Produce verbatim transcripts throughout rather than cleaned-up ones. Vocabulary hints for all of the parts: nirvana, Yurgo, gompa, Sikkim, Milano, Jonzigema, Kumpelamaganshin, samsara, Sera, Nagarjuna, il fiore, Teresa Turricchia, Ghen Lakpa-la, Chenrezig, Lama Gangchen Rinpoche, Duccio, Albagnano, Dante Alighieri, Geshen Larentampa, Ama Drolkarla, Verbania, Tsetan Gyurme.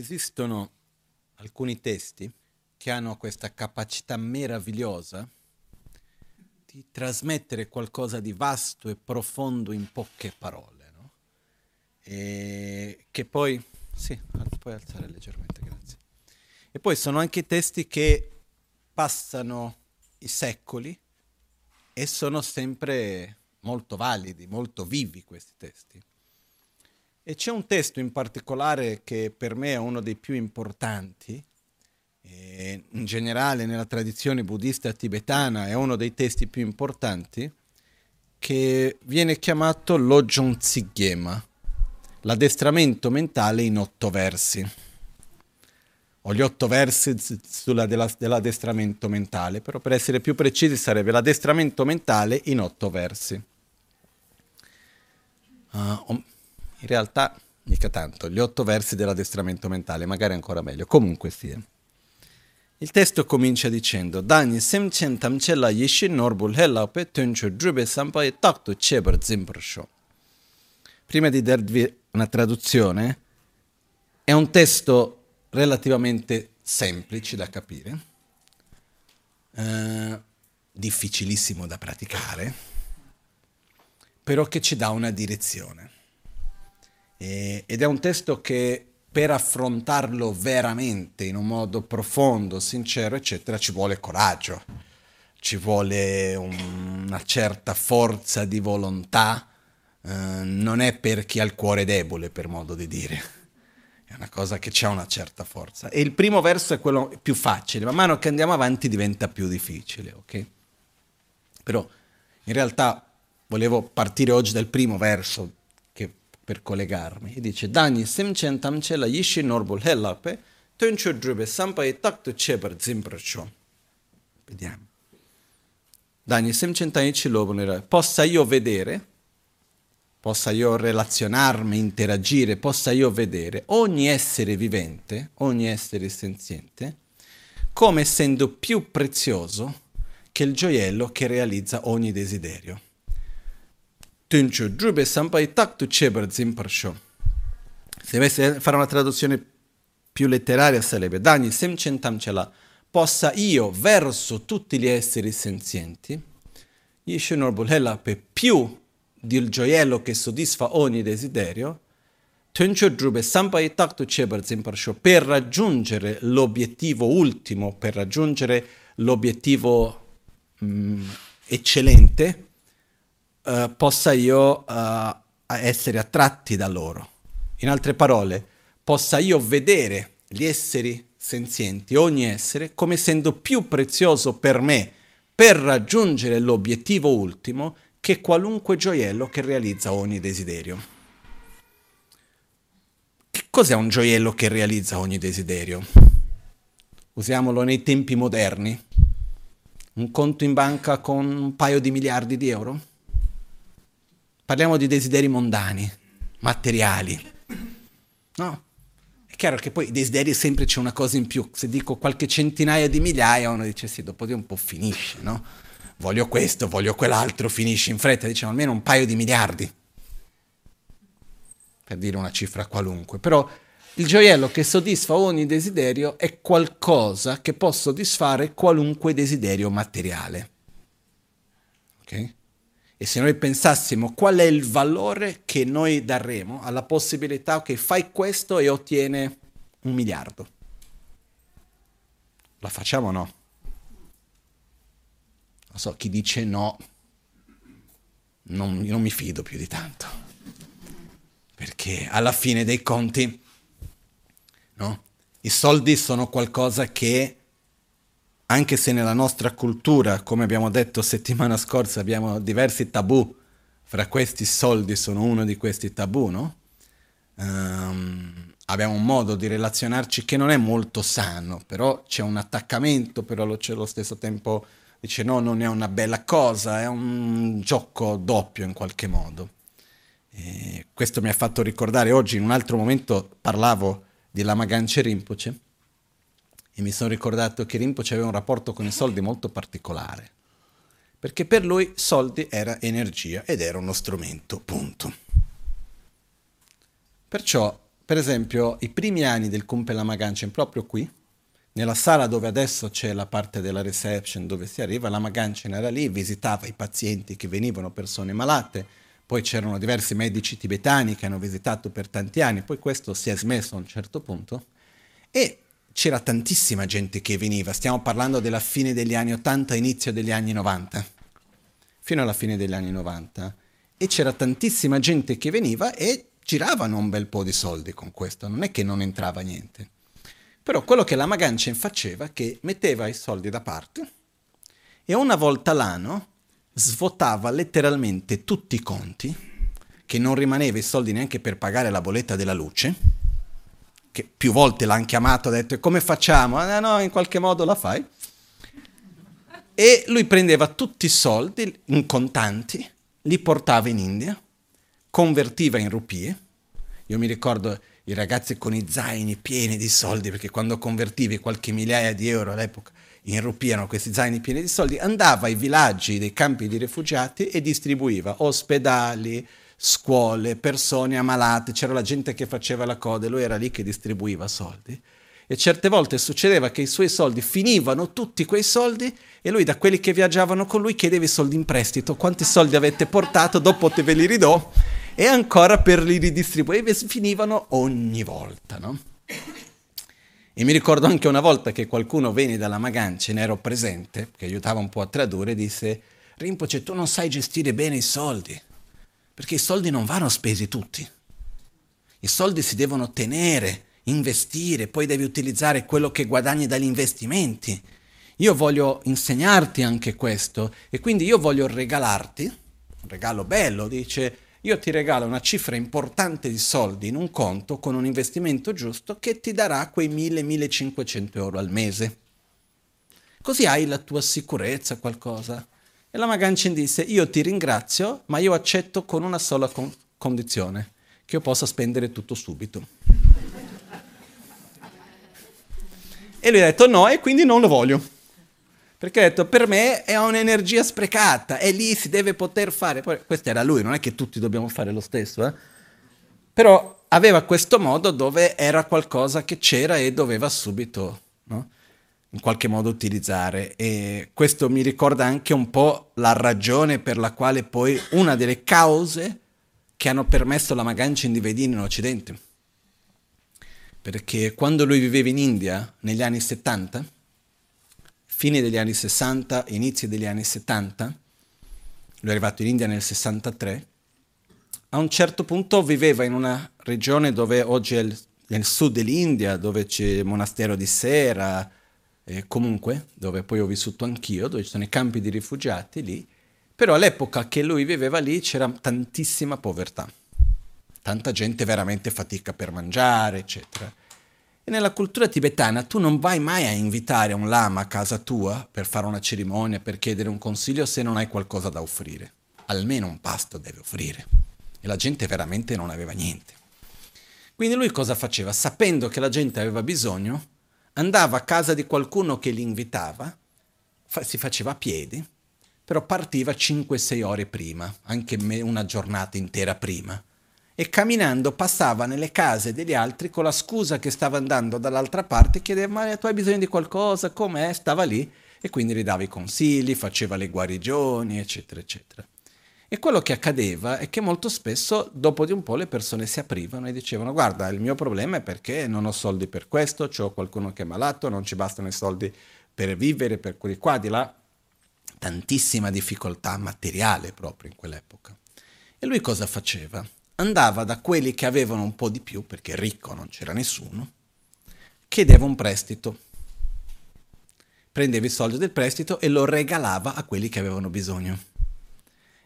Esistono alcuni testi che hanno questa capacità meravigliosa di trasmettere qualcosa di vasto e profondo in poche parole, no? E che poi... Sì, puoi alzare leggermente, grazie. E poi sono anche testi che passano i secoli e sono sempre molto validi, molto vivi questi testi. E c'è un testo in particolare che per me è uno dei più importanti, e in generale nella tradizione buddista tibetana è uno dei testi più importanti, che viene chiamato lo Jonzigema, l'addestramento mentale in otto versi, o gli otto versi sulla della, dell'addestramento mentale, però per essere più precisi sarebbe l'addestramento mentale in otto versi. Uh, In realtà, mica tanto, gli otto versi dell'addestramento mentale, magari ancora meglio. Comunque sia. Il testo comincia dicendo: Dani semchen tamcella yeshin norbul hellape tencho drube sampai takto cheber zimbrsho. Prima di darvi una traduzione, è un testo relativamente semplice da capire, eh, difficilissimo da praticare, però che ci dà una direzione. Ed è un testo che per affrontarlo veramente in un modo profondo, sincero, eccetera, ci vuole coraggio, ci vuole un, una certa forza di volontà, eh, non è per chi ha il cuore debole, per modo di dire, è una cosa che c'ha una certa forza. E il primo verso è quello più facile, man mano che andiamo avanti diventa più difficile, ok? Però in realtà volevo partire oggi dal primo verso, per collegarmi, e dice Dani semchen tamcella yishin norbul hellape tencho drube sampai takto cheber zimbrcho. Vediamo. Dani semchen tamcella lobonera. Possa io vedere, possa io relazionarmi, interagire, possa io vedere ogni essere vivente, ogni essere senziente, come essendo più prezioso che il gioiello che realizza ogni desiderio. Se dovesse fare una traduzione più letteraria sarebbe Dani semchen tamcella, possa io verso tutti gli esseri senzienti yeshin norbul hellape, più del gioiello che soddisfa ogni desiderio, per raggiungere l'obiettivo ultimo, per raggiungere l'obiettivo mh, eccellente, Uh, possa io uh, essere attratti da loro. In altre parole, possa io vedere gli esseri senzienti, ogni essere, come essendo più prezioso per me per raggiungere l'obiettivo ultimo che qualunque gioiello che realizza ogni desiderio. Che cos'è un gioiello che realizza ogni desiderio? Usiamolo nei tempi moderni. Un conto in banca con un paio di miliardi di euro? Parliamo di desideri mondani, materiali, no? È chiaro che poi i desideri sempre c'è una cosa in più, se dico qualche centinaia di migliaia uno dice sì, dopo di un po' finisce, no? Voglio questo, voglio quell'altro, finisce in fretta, diciamo almeno un paio di miliardi, per dire una cifra qualunque, però il gioiello che soddisfa ogni desiderio è qualcosa che può soddisfare qualunque desiderio materiale, ok? E se noi pensassimo qual è il valore che noi daremo alla possibilità che fai questo e ottiene un miliardo, la facciamo o no? Lo so, chi dice no, non, non mi fido più di tanto, perché alla fine dei conti, no? I soldi sono qualcosa che, anche se nella nostra cultura, come abbiamo detto settimana scorsa, abbiamo diversi tabù, fra questi soldi sono uno di questi tabù, no? Um, abbiamo un modo di relazionarci che non è molto sano, però c'è un attaccamento, però c'è allo stesso tempo dice no, non è una bella cosa, è un gioco doppio in qualche modo. E questo mi ha fatto ricordare oggi, in un altro momento parlavo di Lama Gangchen Rinpoche, e mi sono ricordato che Rinpoche aveva un rapporto con i soldi molto particolare, perché per lui soldi era energia ed era uno strumento, punto. Perciò Per esempio, i primi anni del Kumpelamaganshin, proprio qui, nella sala dove adesso c'è la parte della reception dove si arriva, Lama Gangchen era lì, visitava i pazienti che venivano, persone malate, poi c'erano diversi medici tibetani che hanno visitato per tanti anni, poi questo si è smesso a un certo punto, e c'era tantissima gente che veniva, stiamo parlando della fine degli anni ottanta, inizio degli anni novanta, fino alla fine degli anni novanta, e c'era tantissima gente che veniva e giravano un bel po' di soldi con questo, non è che non entrava niente. Però quello che Lama Gangchen faceva è che metteva i soldi da parte e una volta l'anno svuotava letteralmente tutti i conti, che non rimaneva i soldi neanche per pagare la bolletta della luce, che più volte l'hanno chiamato e ha detto come facciamo? Ah, no, in qualche modo la fai. E lui prendeva tutti i soldi in contanti, li portava in India, convertiva in rupie. Io mi ricordo i ragazzi con i zaini pieni di soldi, perché quando convertivi qualche migliaia di euro all'epoca in rupie erano questi zaini pieni di soldi, andava ai villaggi dei campi di rifugiati e distribuiva ospedali, scuole, persone ammalate, c'era la gente che faceva la coda e lui era lì che distribuiva soldi. E certe volte succedeva che i suoi soldi finivano, tutti quei soldi, e lui da quelli che viaggiavano con lui chiedeva i soldi in prestito, quanti soldi avete portato, dopo te ve li ridò, e ancora per li ridistribuire, finivano ogni volta, no? E mi ricordo anche una volta che qualcuno venne dalla Magancia, ne ero presente, che aiutava un po' a tradurre, e disse Rinpoche, tu non sai gestire bene i soldi, perché i soldi non vanno spesi tutti, i soldi si devono tenere, investire, poi devi utilizzare quello che guadagni dagli investimenti. Io voglio insegnarti anche questo e quindi io voglio regalarti, un regalo bello, dice, io ti regalo una cifra importante di soldi in un conto con un investimento giusto che ti darà quei mille-millecinquecento euro al mese. Così hai la tua sicurezza, qualcosa. E Lama Gangchen disse, io ti ringrazio, ma io accetto con una sola con- condizione, che io possa spendere tutto subito. E lui ha detto no e quindi non lo voglio, perché ha detto per me è un'energia sprecata e lì si deve poter fare. Poi, questo era lui, non è che tutti dobbiamo fare lo stesso, eh? Però aveva questo modo dove era qualcosa che c'era e doveva subito, no? In qualche modo utilizzare, e questo mi ricorda anche un po' la ragione per la quale poi una delle cause che hanno permesso Lama Gangchen di venire in Occidente. Perché quando lui viveva in India, negli anni settanta, fine degli anni sessanta, inizio degli anni settanta, lui è arrivato in India nel sessantatré, a un certo punto viveva in una regione dove oggi è il, nel sud dell'India, dove c'è il monastero di Sera, e comunque, dove poi ho vissuto anch'io, dove ci sono i campi di rifugiati lì, però all'epoca che lui viveva lì c'era tantissima povertà. Tanta gente veramente fatica per mangiare, eccetera. E nella cultura tibetana tu non vai mai a invitare un lama a casa tua per fare una cerimonia, per chiedere un consiglio, se non hai qualcosa da offrire. Almeno un pasto deve offrire. E la gente veramente non aveva niente. Quindi lui cosa faceva? Sapendo che la gente aveva bisogno, andava a casa di qualcuno che li invitava, fa- si faceva a piedi, però partiva cinque sei ore prima, anche me- una giornata intera prima. E camminando passava nelle case degli altri con la scusa che stava andando dall'altra parte e chiedeva ma tu hai bisogno di qualcosa, com'è? Stava lì e quindi gli dava i consigli, faceva le guarigioni, eccetera, eccetera. E quello che accadeva è che molto spesso dopo di un po' le persone si aprivano e dicevano guarda il mio problema è perché non ho soldi per questo, c'ho qualcuno che è malato, non ci bastano i soldi per vivere, per quelli qua, di là. Tantissima difficoltà materiale proprio in quell'epoca. E lui cosa faceva? Andava da quelli che avevano un po' di più, perché ricco non c'era nessuno, chiedeva un prestito, prendeva i soldi del prestito e lo regalava a quelli che avevano bisogno.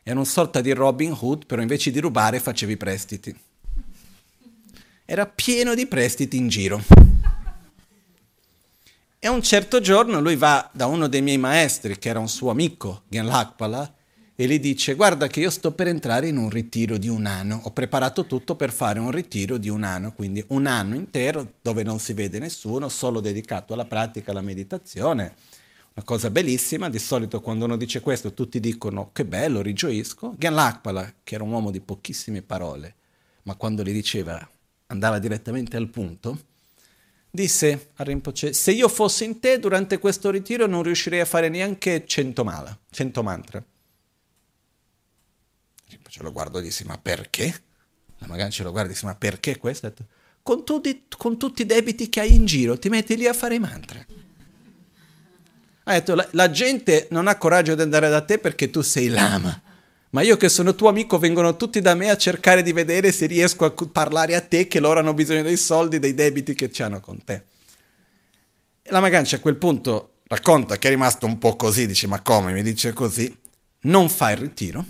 Era una sorta di Robin Hood, però invece di rubare faceva i prestiti. Era pieno di prestiti in giro. E un certo giorno lui va da uno dei miei maestri, che era un suo amico, Ghen Lakpa-la, e gli dice guarda che io sto per entrare in un ritiro di un anno, ho preparato tutto per fare un ritiro di un anno, quindi un anno intero dove non si vede nessuno, solo dedicato alla pratica, alla meditazione, una cosa bellissima. Di solito quando uno dice questo tutti dicono che bello, rigioisco. Ghen Lakpa-la, che era un uomo di pochissime parole, ma quando gli diceva andava direttamente al punto, disse a Rinpoche: se io fossi in te durante questo ritiro non riuscirei a fare neanche cento mala, cento mantra. Rinpoche lo guardò e disse: ma perché? La Magancia lo guarda e disse: ma perché questo? Con tutti, con tutti i debiti che hai in giro ti metti lì a fare i mantra. Ha detto: la, la gente non ha coraggio di andare da te perché tu sei lama, ma io che sono tuo amico vengono tutti da me a cercare di vedere se riesco a parlare a te che loro hanno bisogno dei soldi, dei debiti che hanno con te. E Lama Gangchen a quel punto racconta che è rimasto un po' così, dice: ma come mi dice così? Non fa il ritiro,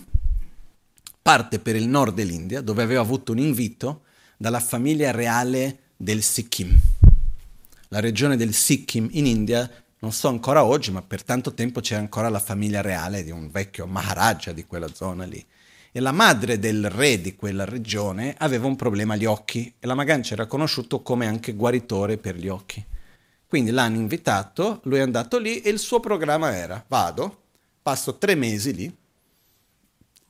parte per il nord dell'India dove aveva avuto un invito dalla famiglia reale del Sikkim. La regione del Sikkim in India non so ancora oggi, ma per tanto tempo c'era ancora la famiglia reale di un vecchio Maharaja di quella zona lì. E la madre del re di quella regione aveva un problema agli occhi e Lama Gangchen era conosciuto come anche guaritore per gli occhi. Quindi l'hanno invitato, lui è andato lì e il suo programma era: vado, passo tre mesi lì,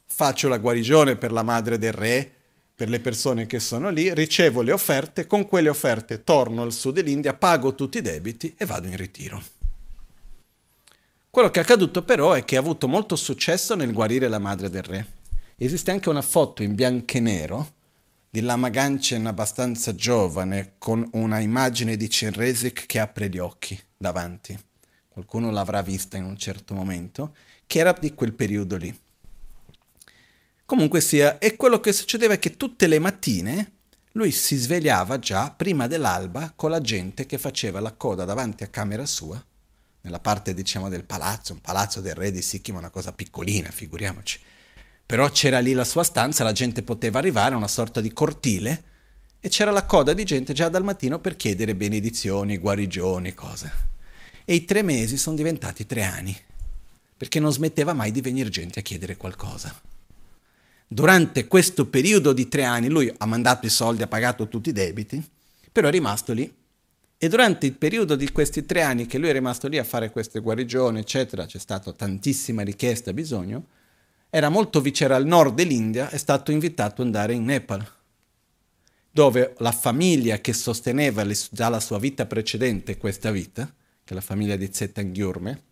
faccio la guarigione per la madre del re, per le persone che sono lì, ricevo le offerte, con quelle offerte torno al sud dell'India, pago tutti i debiti e vado in ritiro. Quello che è accaduto però è che ha avuto molto successo nel guarire la madre del re. Esiste anche una foto in bianco e nero di Lama Gangchen abbastanza giovane con una immagine di Chenrezig che apre gli occhi davanti. Qualcuno l'avrà vista in un certo momento, che era di quel periodo lì. Comunque sia, e quello che succedeva è che tutte le mattine lui si svegliava già prima dell'alba con la gente che faceva la coda davanti a camera sua, nella parte, diciamo, del palazzo, un palazzo del re di Sikkim, una cosa piccolina, figuriamoci. Però c'era lì la sua stanza, la gente poteva arrivare, una sorta di cortile, e c'era la coda di gente già dal mattino per chiedere benedizioni, guarigioni, cose. E i tre mesi sono diventati tre anni, perché non smetteva mai di venire gente a chiedere qualcosa. Durante questo periodo di tre anni lui ha mandato i soldi, ha pagato tutti i debiti, però è rimasto lì. E durante il periodo di questi tre anni che lui è rimasto lì a fare queste guarigioni, eccetera, c'è stata tantissima richiesta, bisogno, era molto vicino al nord dell'India, è stato invitato ad andare in Nepal, dove la famiglia che sosteneva le, già la sua vita precedente, questa vita, che è la famiglia di Tsetan Gyurme,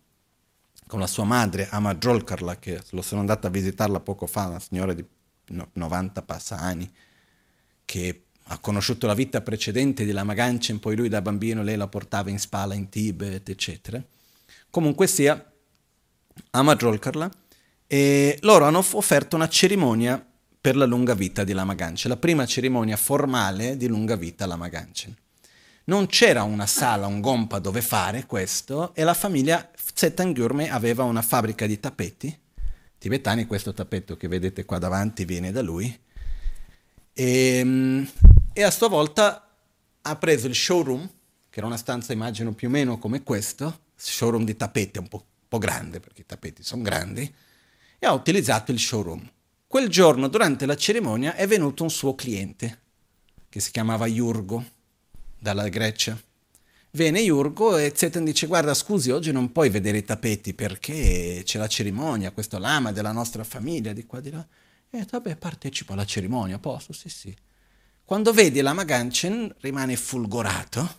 con la sua madre, Ama Drolkarla, che lo sono andata a visitarla poco fa, una signora di novanta passa anni, che ha conosciuto la vita precedente di Lama Gangchen, poi lui da bambino lei la portava in spalla in Tibet, eccetera. Comunque sia, Ama Drolkarla, e loro hanno offerto una cerimonia per la lunga vita di Lama Gangchen, la prima cerimonia formale di lunga vita Lama Gangchen. Non c'era una sala, un gompa dove fare questo, e la famiglia Tsetan Gyurme aveva una fabbrica di tappeti tibetani, questo tappeto che vedete qua davanti viene da lui, E, e a sua volta ha preso il showroom, che era una stanza immagino più o meno come questo, showroom di tappeti, un po', un po' grande perché i tappeti sono grandi, e ha utilizzato il showroom. Quel giorno durante la cerimonia è venuto un suo cliente che si chiamava Yurgo dalla Grecia. Viene Yurgo e Tsetan dice: guarda, scusi, oggi non puoi vedere i tappeti perché c'è la cerimonia, questo lama della nostra famiglia di qua di là. E vabbè, partecipo alla cerimonia, posso? Sì, sì. Quando vedi Lama Gangchen rimane fulgorato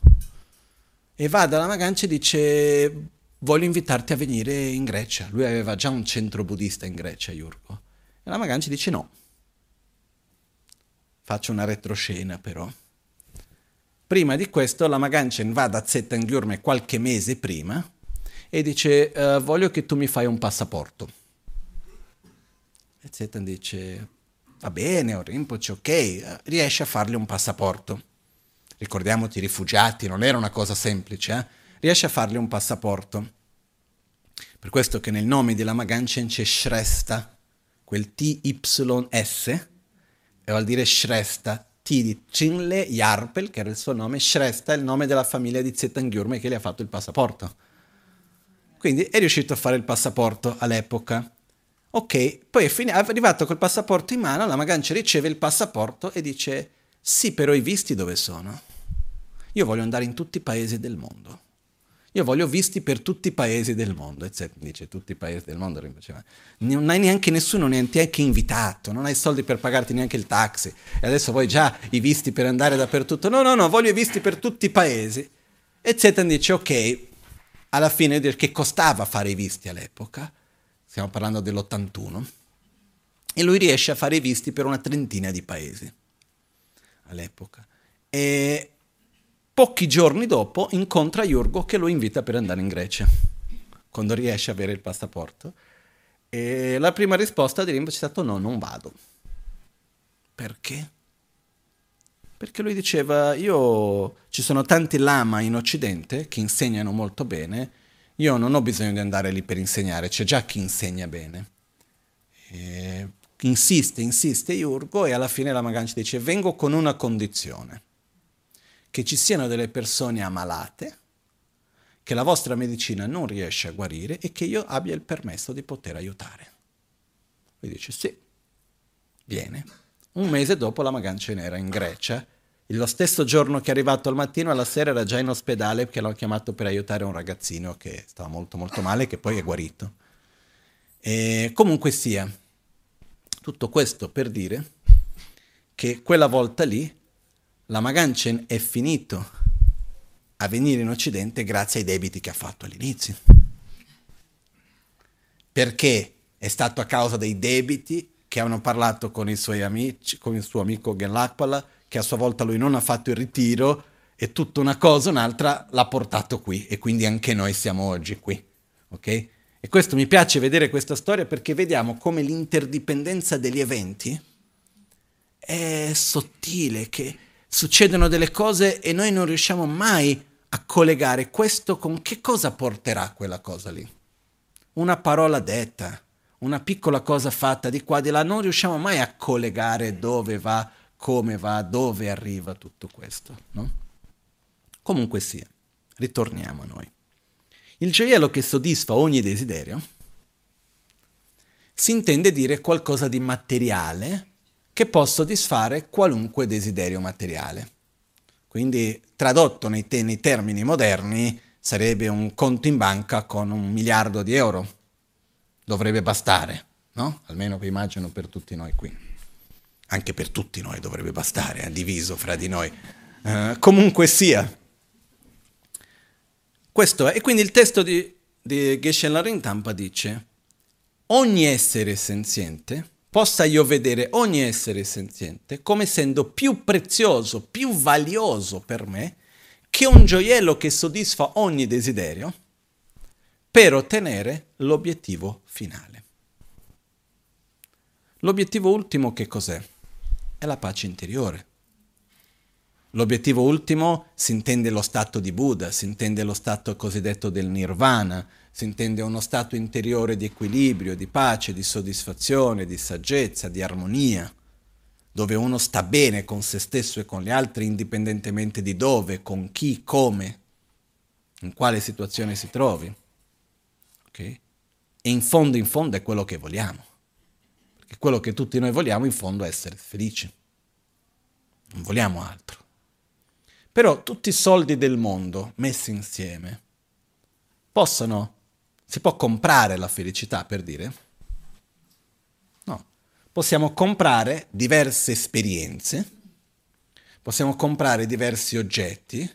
e va da Lama Gangchen e dice: voglio invitarti a venire in Grecia. Lui aveva già un centro buddista in Grecia, Yurgo. E Lama Gangchen dice: no. Faccio una retroscena però. Prima di questo Lama Gangchen va da Tsetan Gyurme qualche mese prima e dice: eh, voglio che tu mi fai un passaporto. E Tsetan dice: va bene, Rinpoche, ok, riesce a fargli un passaporto. Ricordiamoci, i rifugiati, non era una cosa semplice, eh? Riesce a fargli un passaporto. Per questo che nel nome di Lama Gangchen c'è Shrestha, quel T Y S, e vuol dire Shrestha, T di Chinle Yarpel, che era il suo nome, Shrestha è il nome della famiglia di Tsetan Gyurme che gli ha fatto il passaporto. Quindi è riuscito a fare il passaporto all'epoca. Ok, poi è fin- arrivato col passaporto in mano, Lama Gangchen riceve il passaporto e dice: sì, però i visti dove sono? Io voglio andare in tutti i paesi del mondo. io voglio visti per tutti i paesi del mondo, eccetera. Dice tutti i paesi del mondo, non hai neanche nessuno, non ti hai neanche invitato, non hai soldi per pagarti neanche il taxi e adesso vuoi già i visti per andare dappertutto. No, no, no, voglio i visti per tutti i paesi. E Tsetan dice ok, alla fine che costava fare i visti all'epoca, stiamo parlando dell'ottantuno, e lui riesce a fare i visti per una trentina di paesi all'epoca. E pochi giorni dopo incontra Yurgo che lo invita per andare in Grecia, quando riesce ad avere il passaporto. E la prima risposta di Rinpoche è stata no, non vado. Perché? Perché lui diceva, io ci sono tanti lama in Occidente che insegnano molto bene, io non ho bisogno di andare lì per insegnare, c'è già chi insegna bene. E insiste, insiste Yurgo, e alla fine Lama Gangchen dice vengo con una condizione, che ci siano delle persone ammalate, che la vostra medicina non riesce a guarire e che io abbia il permesso di poter aiutare. Lui dice sì, viene. Un mese dopo Lama Gangchen era in Grecia, lo stesso giorno che è arrivato al mattino, alla sera era già in ospedale perché l'hanno chiamato per aiutare un ragazzino che stava molto molto male, che poi è guarito. E comunque sia, tutto questo per dire che quella volta lì Lama Gangchen è finito a venire in Occidente grazie ai debiti che ha fatto all'inizio. Perché è stato a causa dei debiti che hanno parlato con i suoi amici, con il suo amico Ghen Lakpa-la, che a sua volta lui non ha fatto il ritiro, e tutta una cosa, un'altra l'ha portato qui, e quindi anche noi siamo oggi qui, ok? E questo mi piace vedere questa storia perché vediamo come l'interdipendenza degli eventi è sottile, che succedono delle cose e noi non riusciamo mai a collegare questo con che cosa porterà quella cosa lì. Una parola detta, una piccola cosa fatta di qua di là, non riusciamo mai a collegare dove va, come va, dove arriva tutto questo, no? Comunque sia, ritorniamo a noi. Il gioiello che soddisfa ogni desiderio si intende dire qualcosa di materiale che può soddisfare qualunque desiderio materiale. Quindi, tradotto nei, te- nei termini moderni, sarebbe un conto in banca con un miliardo di euro. Dovrebbe bastare, no? Almeno immagino per tutti noi qui. Anche per tutti noi dovrebbe bastare, è eh, diviso fra di noi. Uh, comunque sia. Questo è, e quindi il testo di, di Geshen Larentampa dice ogni essere senziente, possa io vedere ogni essere senziente come essendo più prezioso, più valioso per me che un gioiello che soddisfa ogni desiderio per ottenere l'obiettivo finale. L'obiettivo ultimo che cos'è? È la pace interiore. L'obiettivo ultimo si intende lo stato di Buddha, si intende lo stato cosiddetto del nirvana, si intende uno stato interiore di equilibrio, di pace, di soddisfazione, di saggezza, di armonia, dove uno sta bene con se stesso e con gli altri, indipendentemente di dove, con chi, come, in quale situazione si trovi. Okay? E in fondo, in fondo è quello che vogliamo. Perché quello che tutti noi vogliamo, in fondo, è essere felici. Non vogliamo altro. Però tutti i soldi del mondo messi insieme possono, si può comprare la felicità, per dire? No. Possiamo comprare diverse esperienze, possiamo comprare diversi oggetti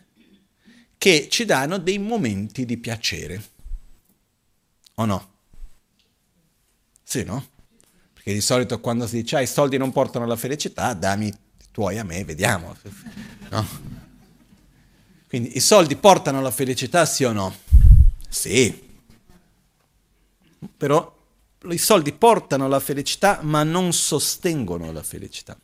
che ci danno dei momenti di piacere. O no? Sì, no? Perché di solito quando si dice ah, i soldi non portano alla felicità, dammi i tuoi a me, vediamo. No? Quindi i soldi portano alla felicità, sì o no? Sì. Però i soldi portano alla felicità, ma non sostengono la felicità.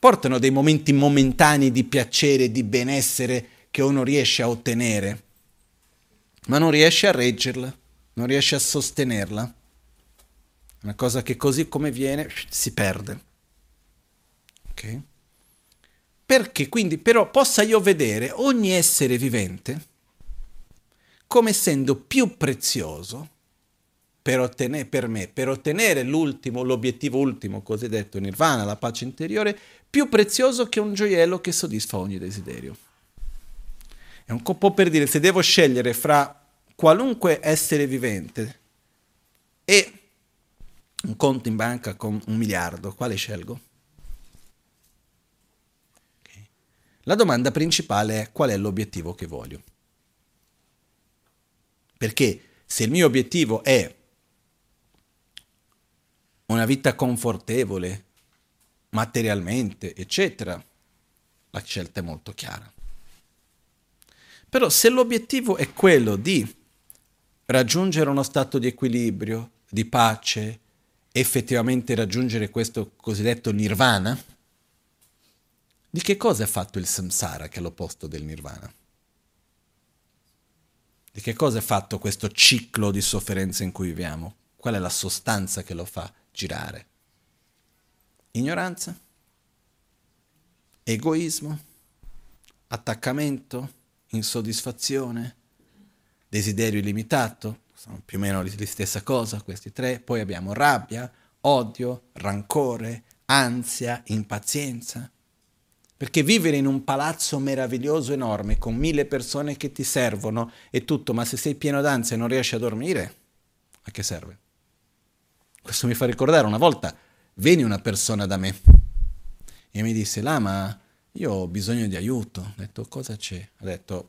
Portano dei momenti momentanei di piacere, di benessere che uno riesce a ottenere, ma non riesce a reggerla, non riesce a sostenerla. Una cosa che così come viene si perde. Ok? Perché quindi però possa io vedere ogni essere vivente come essendo più prezioso per, ottenere, per me, per ottenere l'ultimo, l'obiettivo ultimo, cosiddetto nirvana, la pace interiore, più prezioso che un gioiello che soddisfa ogni desiderio. È un po' per dire, se devo scegliere fra qualunque essere vivente e un conto in banca con un miliardo, quale scelgo? Okay. La domanda principale è: qual è l'obiettivo che voglio? Perché se il mio obiettivo è una vita confortevole, materialmente, eccetera, la scelta è molto chiara. Però se l'obiettivo è quello di raggiungere uno stato di equilibrio, di pace, effettivamente raggiungere questo cosiddetto nirvana, di che cosa è fatto il samsara, che è l'opposto del nirvana? Di che cosa è fatto questo ciclo di sofferenza in cui viviamo? Qual è la sostanza che lo fa girare? Ignoranza, egoismo, attaccamento, insoddisfazione, desiderio illimitato, sono più o meno la stessa cosa questi tre. Poi abbiamo rabbia, odio, rancore, ansia, impazienza. Perché vivere in un palazzo meraviglioso, enorme, con mille persone che ti servono e tutto, ma se sei pieno d'ansia e non riesci a dormire, a che serve? Questo mi fa ricordare una volta, venne una persona da me e mi disse: Lama, io ho bisogno di aiuto. Ho detto: cosa c'è? Ha detto: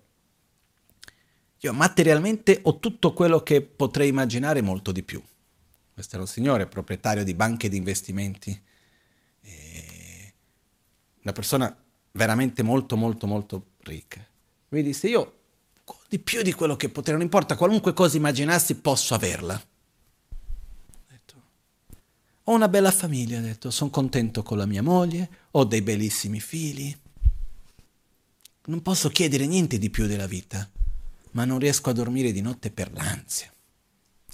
io materialmente ho tutto quello che potrei immaginare, molto di più. Questo era un signore proprietario di banche di investimenti, e una persona veramente molto molto molto ricca. Mi disse: io di più di quello che potrei, non importa, qualunque cosa immaginassi posso averla. Ho una bella famiglia, ho detto, sono contento con la mia moglie, ho dei bellissimi figli, non posso chiedere niente di più della vita, ma non riesco a dormire di notte per l'ansia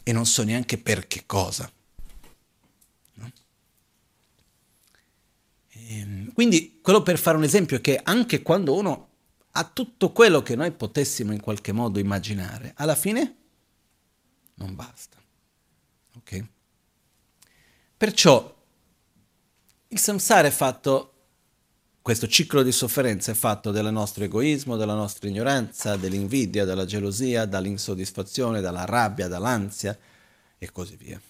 e non so neanche per che cosa. No? E quindi quello per fare un esempio è che anche quando uno ha tutto quello che noi potessimo in qualche modo immaginare, alla fine non basta. Ok? Perciò il samsara è fatto, questo ciclo di sofferenza è fatto del nostro egoismo, della nostra ignoranza, dell'invidia, della gelosia, dall'insoddisfazione, dalla rabbia, dall'ansia e così via.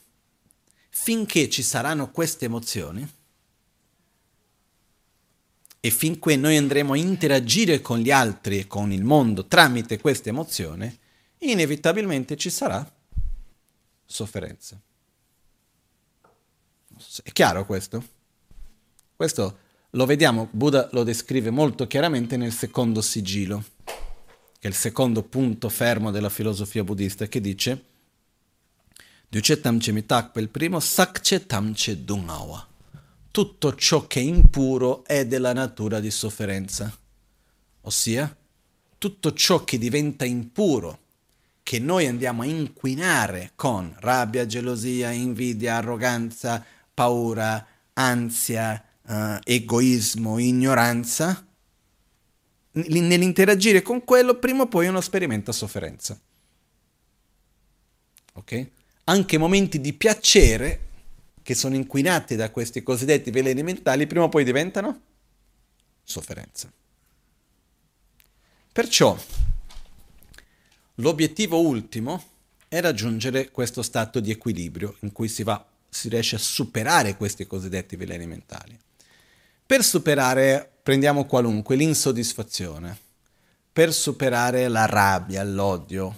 Finché ci saranno queste emozioni e finché noi andremo a interagire con gli altri e con il mondo tramite queste emozioni, inevitabilmente ci sarà sofferenza. È chiaro questo? Questo lo vediamo, Buddha lo descrive molto chiaramente nel secondo sigillo, che è il secondo punto fermo della filosofia buddista, che dice Duccetamce mitak per il primo, Sakcetamce dunawa. Tutto ciò che è impuro è della natura di sofferenza. Ossia, tutto ciò che diventa impuro, che noi andiamo a inquinare con rabbia, gelosia, invidia, arroganza, paura, ansia, eh, egoismo, ignoranza, N- nell'interagire con quello, prima o poi uno sperimenta sofferenza. Ok? Anche momenti di piacere che sono inquinati da questi cosiddetti veleni mentali, prima o poi diventano sofferenza. Perciò l'obiettivo ultimo è raggiungere questo stato di equilibrio in cui si va si riesce a superare questi cosiddetti veleni mentali. Per superare, prendiamo qualunque, l'insoddisfazione, per superare la rabbia, l'odio,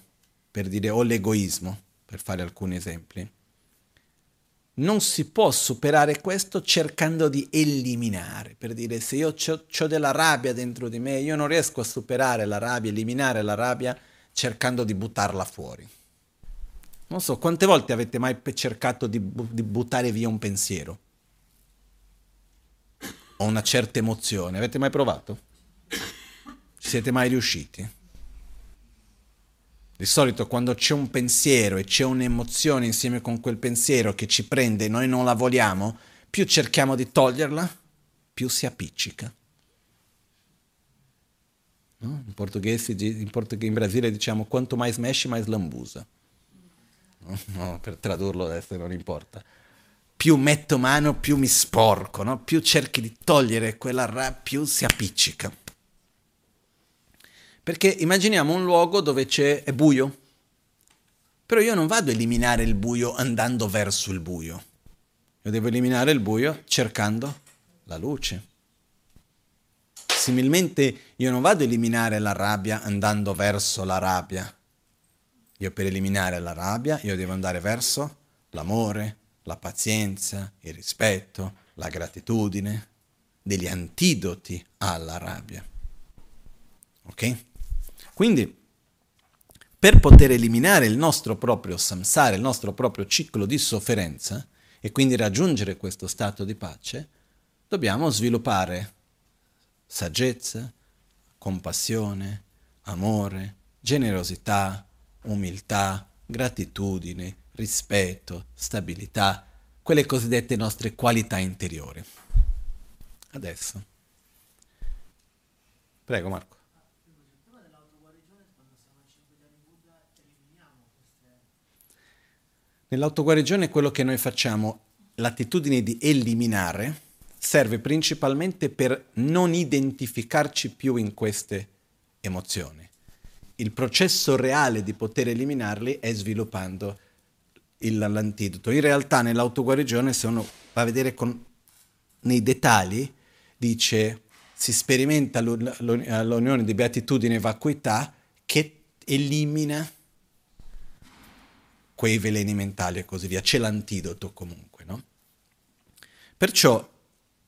per dire, o l'egoismo, per fare alcuni esempi. Non si può superare questo cercando di eliminare, per dire, se io ho della rabbia dentro di me, io non riesco a superare la rabbia, eliminare la rabbia cercando di buttarla fuori. Non so, quante volte avete mai cercato di, bu- di buttare via un pensiero? O una certa emozione? Avete mai provato? Ci siete mai riusciti? Di solito quando c'è un pensiero e c'è un'emozione insieme con quel pensiero che ci prende e noi non la vogliamo, più cerchiamo di toglierla, più si appiccica. No? In portoghese, in, portoghese, in Brasile diciamo quanto mais mexe, mais lambusa. No, per tradurlo adesso non importa. Più metto mano, più mi sporco, no? Più cerchi di togliere quella rabbia, più si appiccica. Perché immaginiamo un luogo dove c'è, è buio, però io non vado a eliminare il buio andando verso il buio. Io devo eliminare il buio cercando la luce. Similmente io non vado a eliminare la rabbia andando verso la rabbia. Io per eliminare la rabbia io devo andare verso l'amore, la pazienza, il rispetto, la gratitudine, degli antidoti alla rabbia. Ok? Quindi per poter eliminare il nostro proprio samsara, il nostro proprio ciclo di sofferenza e quindi raggiungere questo stato di pace, dobbiamo sviluppare saggezza, compassione, amore, generosità, umiltà, gratitudine, rispetto, stabilità, quelle cosiddette nostre qualità interiori. Adesso. Prego Marco. Nell'autoguarigione quello che noi facciamo, l'attitudine di eliminare, serve principalmente per non identificarci più in queste emozioni. Il processo reale di poter eliminarli è sviluppando il, l'antidoto. In realtà nell'autoguarigione, se uno va a vedere con, nei dettagli, dice si sperimenta l'unione di beatitudine e vacuità che elimina quei veleni mentali e così via, c'è l'antidoto comunque, no? Perciò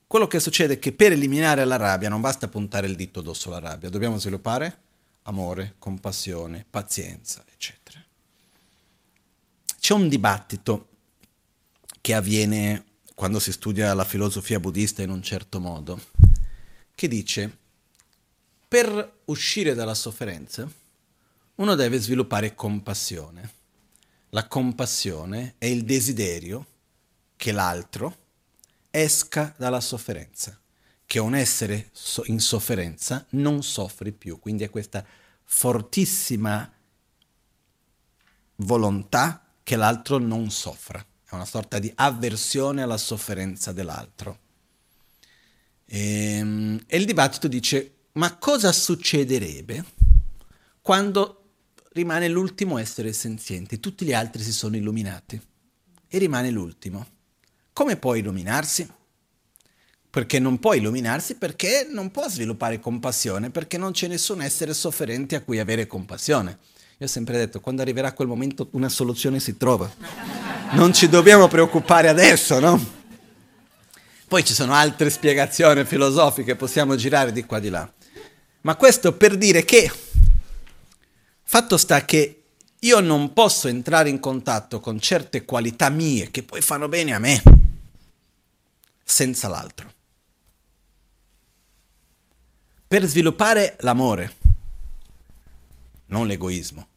quello che succede è che per eliminare la rabbia non basta puntare il dito addosso alla rabbia, dobbiamo sviluppare amore, compassione, pazienza, eccetera. C'è un dibattito che avviene quando si studia la filosofia buddista in un certo modo, che dice per uscire dalla sofferenza uno deve sviluppare compassione. La compassione è il desiderio che l'altro esca dalla sofferenza, che un essere in sofferenza non soffri più. Quindi è questa fortissima volontà che l'altro non soffra. È una sorta di avversione alla sofferenza dell'altro. E, e il dibattito dice, ma cosa succederebbe quando rimane l'ultimo essere senziente, tutti gli altri si sono illuminati e rimane l'ultimo. Come può illuminarsi? Perché non può illuminarsi, perché non può sviluppare compassione, perché non c'è nessun essere sofferente a cui avere compassione. Io ho sempre detto, quando arriverà quel momento una soluzione si trova. Non ci dobbiamo preoccupare adesso, no? Poi ci sono altre spiegazioni filosofiche, possiamo girare di qua di là. Ma questo per dire che fatto sta che io non posso entrare in contatto con certe qualità mie che poi fanno bene a me senza l'altro. Per sviluppare l'amore, non l'egoismo,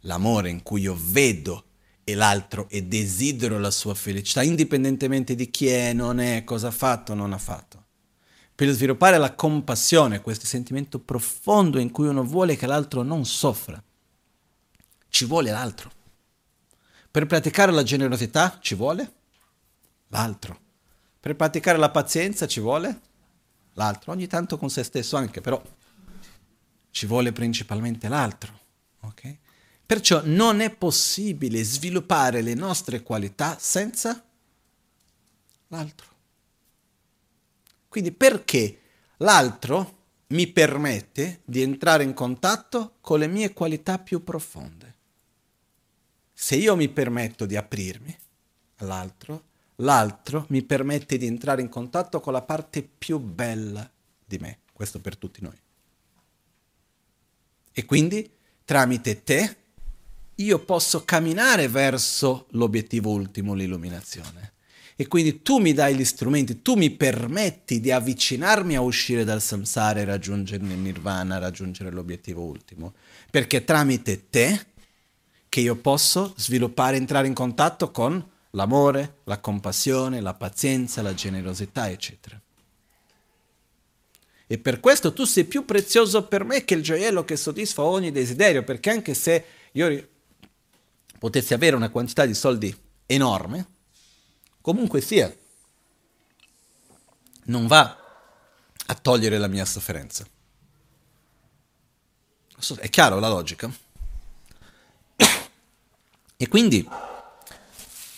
l'amore in cui io vedo e l'altro e desidero la sua felicità, indipendentemente di chi è, non è, cosa ha fatto, non ha fatto. Per sviluppare la compassione, questo sentimento profondo in cui uno vuole che l'altro non soffra, ci vuole l'altro. Per praticare la generosità ci vuole l'altro. Per praticare la pazienza ci vuole l'altro. Ogni tanto con se stesso anche, però ci vuole principalmente l'altro. Okay? Perciò non è possibile sviluppare le nostre qualità senza l'altro. Quindi perché l'altro mi permette di entrare in contatto con le mie qualità più profonde. Se io mi permetto di aprirmi all'altro, l'altro mi permette di entrare in contatto con la parte più bella di me. Questo per tutti noi. E quindi tramite te io posso camminare verso l'obiettivo ultimo, l'illuminazione. E quindi tu mi dai gli strumenti, tu mi permetti di avvicinarmi a uscire dal samsara e raggiungere il nirvana, raggiungere l'obiettivo ultimo. Perché tramite te che io posso sviluppare, entrare in contatto con l'amore, la compassione, la pazienza, la generosità, eccetera. E per questo tu sei più prezioso per me che il gioiello che soddisfa ogni desiderio, perché anche se io potessi avere una quantità di soldi enorme, comunque sia, non va a togliere la mia sofferenza. È chiaro la logica? E quindi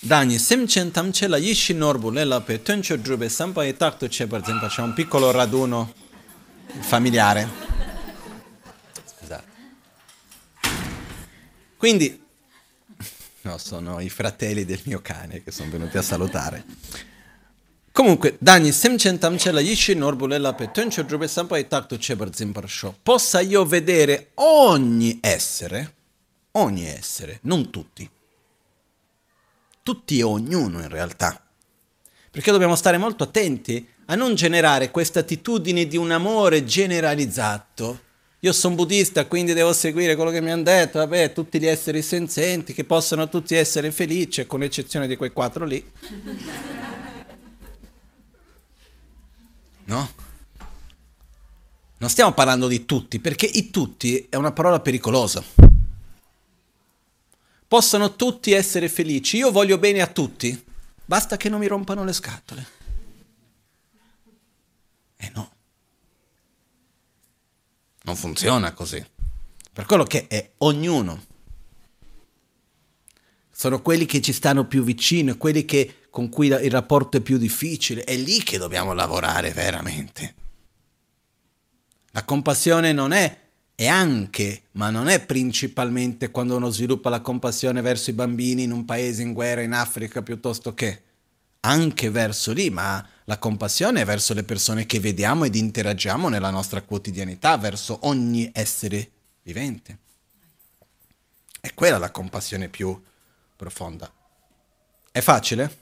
Dagni semcen tamcela yishi norbu lela pe tencio drube sampa e tacto c'è, per esempio c'è un piccolo raduno familiare. Scusate. Quindi no, sono i fratelli del mio cane che sono venuti a salutare. Comunque, Dagni semcen tamcela yishi norbu lela pe tencio drube sampa e tacto c'è, per esempio possa io vedere ogni essere, ogni essere, non tutti. Tutti e ognuno in realtà, perché dobbiamo stare molto attenti a non generare questa attitudine di un amore generalizzato. Io sono buddista, quindi devo seguire quello che mi hanno detto, vabbè, tutti gli esseri senzienti, che possono tutti essere felici, con eccezione di quei quattro lì. No? Non stiamo parlando di tutti, perché i tutti è una parola pericolosa. Possono tutti essere felici, io voglio bene a tutti, basta che non mi rompano le scatole. E eh no, non funziona così, per quello che è ognuno. Sono quelli che ci stanno più vicino, quelli che, con cui il rapporto è più difficile, è lì che dobbiamo lavorare veramente. La compassione non è... E anche, ma non è principalmente quando uno sviluppa la compassione verso i bambini in un paese in guerra, in Africa, piuttosto che anche verso lì, ma la compassione è verso le persone che vediamo ed interagiamo nella nostra quotidianità, verso ogni essere vivente. È quella la compassione più profonda. È facile?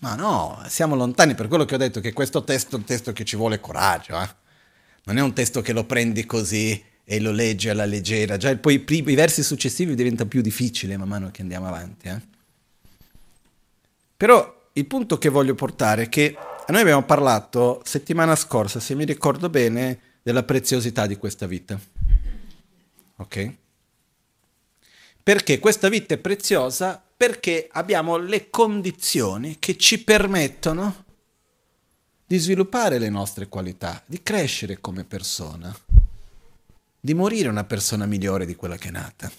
Ma no, siamo lontani, per quello che ho detto, che questo testo è un testo che ci vuole coraggio, eh? Non è un testo che lo prendi così e lo leggi alla leggera. Già poi i, primi, i versi successivi diventa più difficile man mano che andiamo avanti. Eh? Però il punto che voglio portare è che noi abbiamo parlato settimana scorsa, se mi ricordo bene, della preziosità di questa vita. Ok? Perché questa vita è preziosa perché abbiamo le condizioni che ci permettono di sviluppare le nostre qualità, di crescere come persona, di morire una persona migliore di quella che è nata,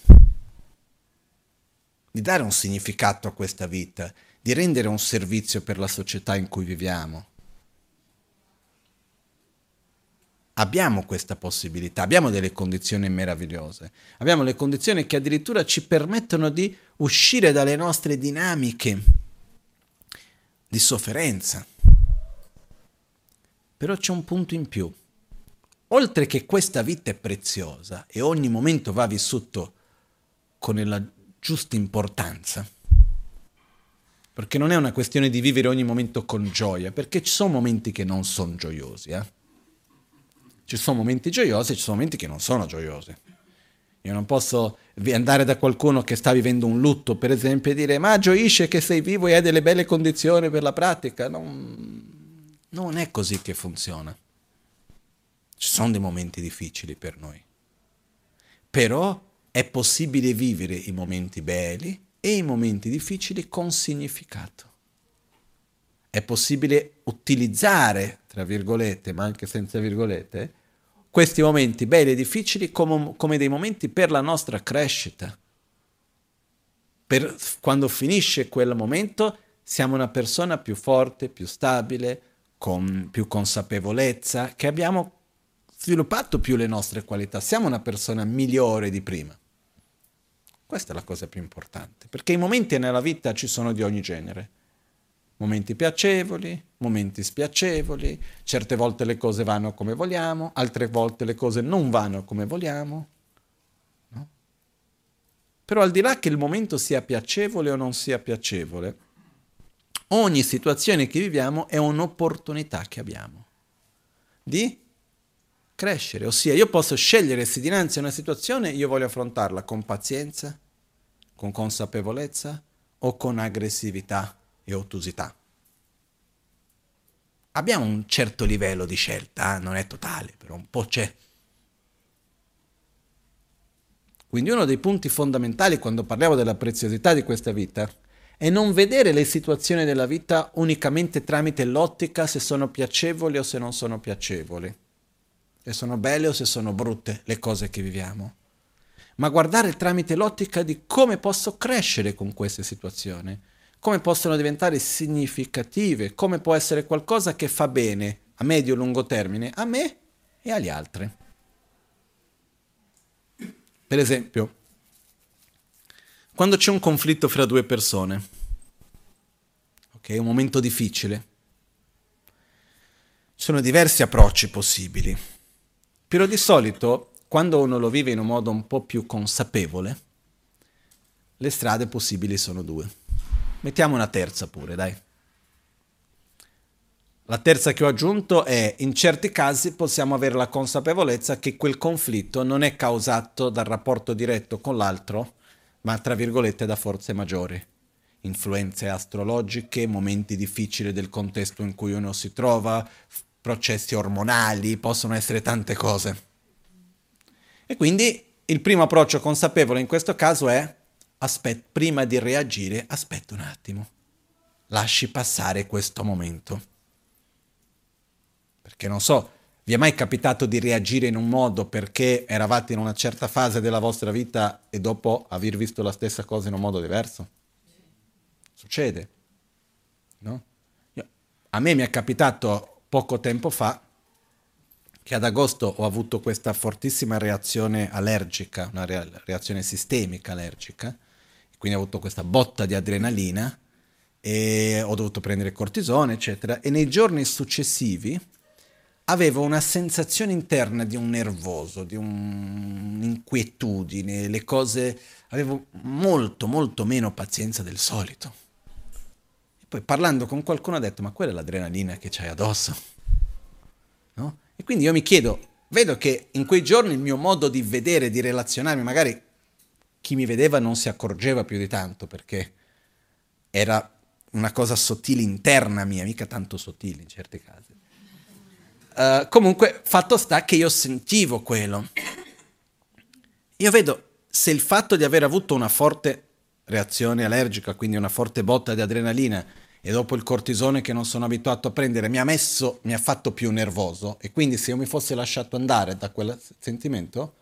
di dare un significato a questa vita, di rendere un servizio per la società in cui viviamo. Abbiamo questa possibilità, abbiamo delle condizioni meravigliose, abbiamo le condizioni che addirittura ci permettono di uscire dalle nostre dinamiche di sofferenza. Però c'è un punto in più. Oltre che questa vita è preziosa e ogni momento va vissuto con la giusta importanza, perché non è una questione di vivere ogni momento con gioia, perché ci sono momenti che non sono gioiosi. Eh? Ci sono momenti gioiosi e ci sono momenti che non sono gioiosi. Io non posso andare da qualcuno che sta vivendo un lutto, per esempio, e dire ma gioisce che sei vivo e hai delle belle condizioni per la pratica. Non... Non è così che funziona. Ci sono dei momenti difficili per noi. Però è possibile vivere i momenti belli e i momenti difficili con significato. È possibile utilizzare, tra virgolette, ma anche senza virgolette, questi momenti belli e difficili come, come dei momenti per la nostra crescita. Per quando finisce quel momento siamo una persona più forte, più stabile, con più consapevolezza, che abbiamo sviluppato più le nostre qualità, siamo una persona migliore di prima. Questa è la cosa più importante, perché i momenti nella vita ci sono di ogni genere. Momenti piacevoli, momenti spiacevoli, certe volte le cose vanno come vogliamo, altre volte le cose non vanno come vogliamo. No? Però al di là che il momento sia piacevole o non sia piacevole, ogni situazione che viviamo è un'opportunità che abbiamo di crescere, ossia io posso scegliere se dinanzi a una situazione io voglio affrontarla con pazienza, con consapevolezza o con aggressività e ottusità. Abbiamo un certo livello di scelta, eh? Non è totale, però un po' c'è. Quindi uno dei punti fondamentali quando parliamo della preziosità di questa vita e non vedere le situazioni della vita unicamente tramite l'ottica se sono piacevoli o se non sono piacevoli, se sono belle o se sono brutte le cose che viviamo, ma guardare tramite l'ottica di come posso crescere con queste situazioni, come possono diventare significative, come può essere qualcosa che fa bene a medio e lungo termine a me e agli altri. Per esempio, quando c'è un conflitto fra due persone, ok, un momento difficile, ci sono diversi approcci possibili, però di solito quando uno lo vive in un modo un po' più consapevole, le strade possibili sono due. Mettiamo una terza pure, dai. La terza che ho aggiunto è, in certi casi possiamo avere la consapevolezza che quel conflitto non è causato dal rapporto diretto con l'altro, ma tra virgolette da forze maggiori, influenze astrologiche, momenti difficili del contesto in cui uno si trova, processi ormonali, possono essere tante cose. E quindi il primo approccio consapevole in questo caso è aspet- prima di reagire aspetta un attimo, lasci passare questo momento, perché non so, vi è mai capitato di reagire in un modo perché eravate in una certa fase della vostra vita e dopo aver visto la stessa cosa in un modo diverso? Succede, no? Io, a me mi è capitato poco tempo fa che ad agosto ho avuto questa fortissima reazione allergica, una re- reazione sistemica allergica, quindi ho avuto questa botta di adrenalina e ho dovuto prendere cortisone, eccetera, e nei giorni successivi avevo una sensazione interna di un nervoso, di un'inquietudine, le cose... avevo molto, molto meno pazienza del solito. E poi parlando con qualcuno ho detto, ma quella è l'adrenalina che c'hai addosso, no? E quindi io mi chiedo, vedo che in quei giorni il mio modo di vedere, di relazionarmi, magari chi mi vedeva non si accorgeva più di tanto, perché era una cosa sottile interna mia, mica tanto sottile in certi casi. Uh, comunque, fatto sta che io sentivo quello. Io vedo se il fatto di aver avuto una forte reazione allergica, quindi una forte botta di adrenalina, e dopo il cortisone che non sono abituato a prendere, mi ha messo, mi ha fatto più nervoso, e quindi se io mi fossi lasciato andare da quel sentimento,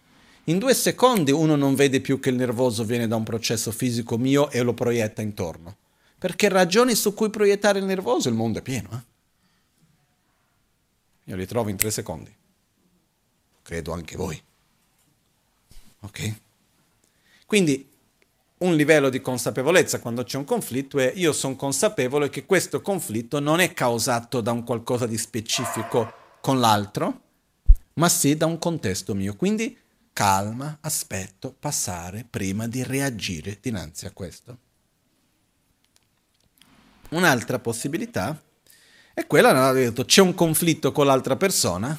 in due secondi uno non vede più che il nervoso viene da un processo fisico mio e lo proietta intorno. Perché ragioni su cui proiettare il nervoso, il mondo è pieno, eh? Io li trovo in tre secondi. Credo anche voi. Ok? Quindi un livello di consapevolezza quando c'è un conflitto è io sono consapevole che questo conflitto non è causato da un qualcosa di specifico con l'altro, ma sì da un contesto mio. Quindi calma, aspetto, passare prima di reagire dinanzi a questo. Un'altra possibilità e quella non avevo detto, c'è un conflitto con l'altra persona,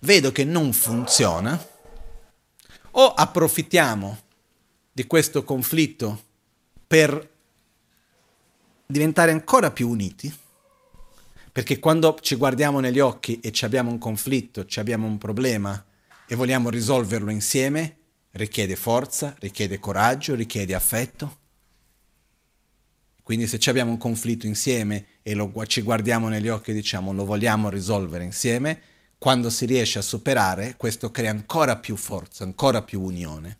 vedo che non funziona, o approfittiamo di questo conflitto per diventare ancora più uniti, perché quando ci guardiamo negli occhi e ci abbiamo un conflitto, ci abbiamo un problema e vogliamo risolverlo insieme, richiede forza, richiede coraggio, richiede affetto. Quindi se ci abbiamo un conflitto insieme e lo, ci guardiamo negli occhi e diciamo lo vogliamo risolvere insieme, quando si riesce a superare, questo crea ancora più forza, ancora più unione.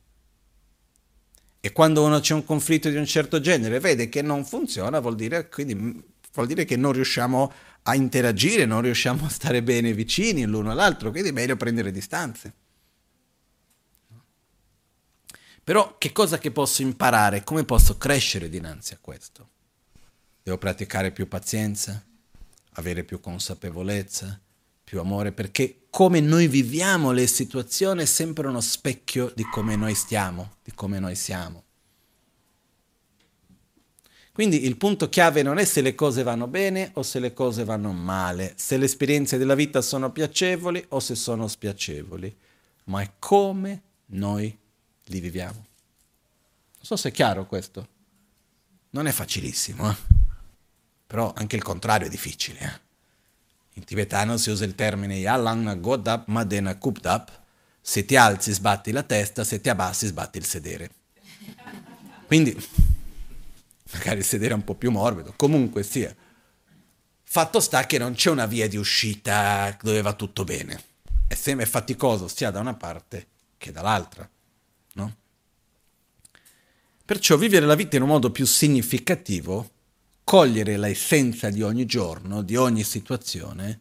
E quando uno c'è un conflitto di un certo genere, vede che non funziona, vuol dire, quindi, vuol dire che non riusciamo a interagire, non riusciamo a stare bene vicini l'uno all'altro, quindi è meglio prendere distanze. Però che cosa che posso imparare? Come posso crescere dinanzi a questo? Devo praticare più pazienza, avere più consapevolezza, più amore, perché come noi viviamo le situazioni è sempre uno specchio di come noi stiamo, di come noi siamo. Quindi il punto chiave non è se le cose vanno bene o se le cose vanno male, se le esperienze della vita sono piacevoli o se sono spiacevoli, ma è come noi li viviamo. Non so se è chiaro questo. Non è facilissimo, eh? Però anche il contrario è difficile. Eh? In tibetano si usa il termine Yalangna Godap Madena Kupdap. Se ti alzi sbatti la testa, se ti abbassi sbatti il sedere. Quindi, magari il sedere è un po' più morbido, comunque sia. Fatto sta che non c'è una via di uscita dove va tutto bene. È è, è faticoso sia da una parte che dall'altra, no? Perciò vivere la vita in un modo più significativo, cogliere l'essenza di ogni giorno, di ogni situazione,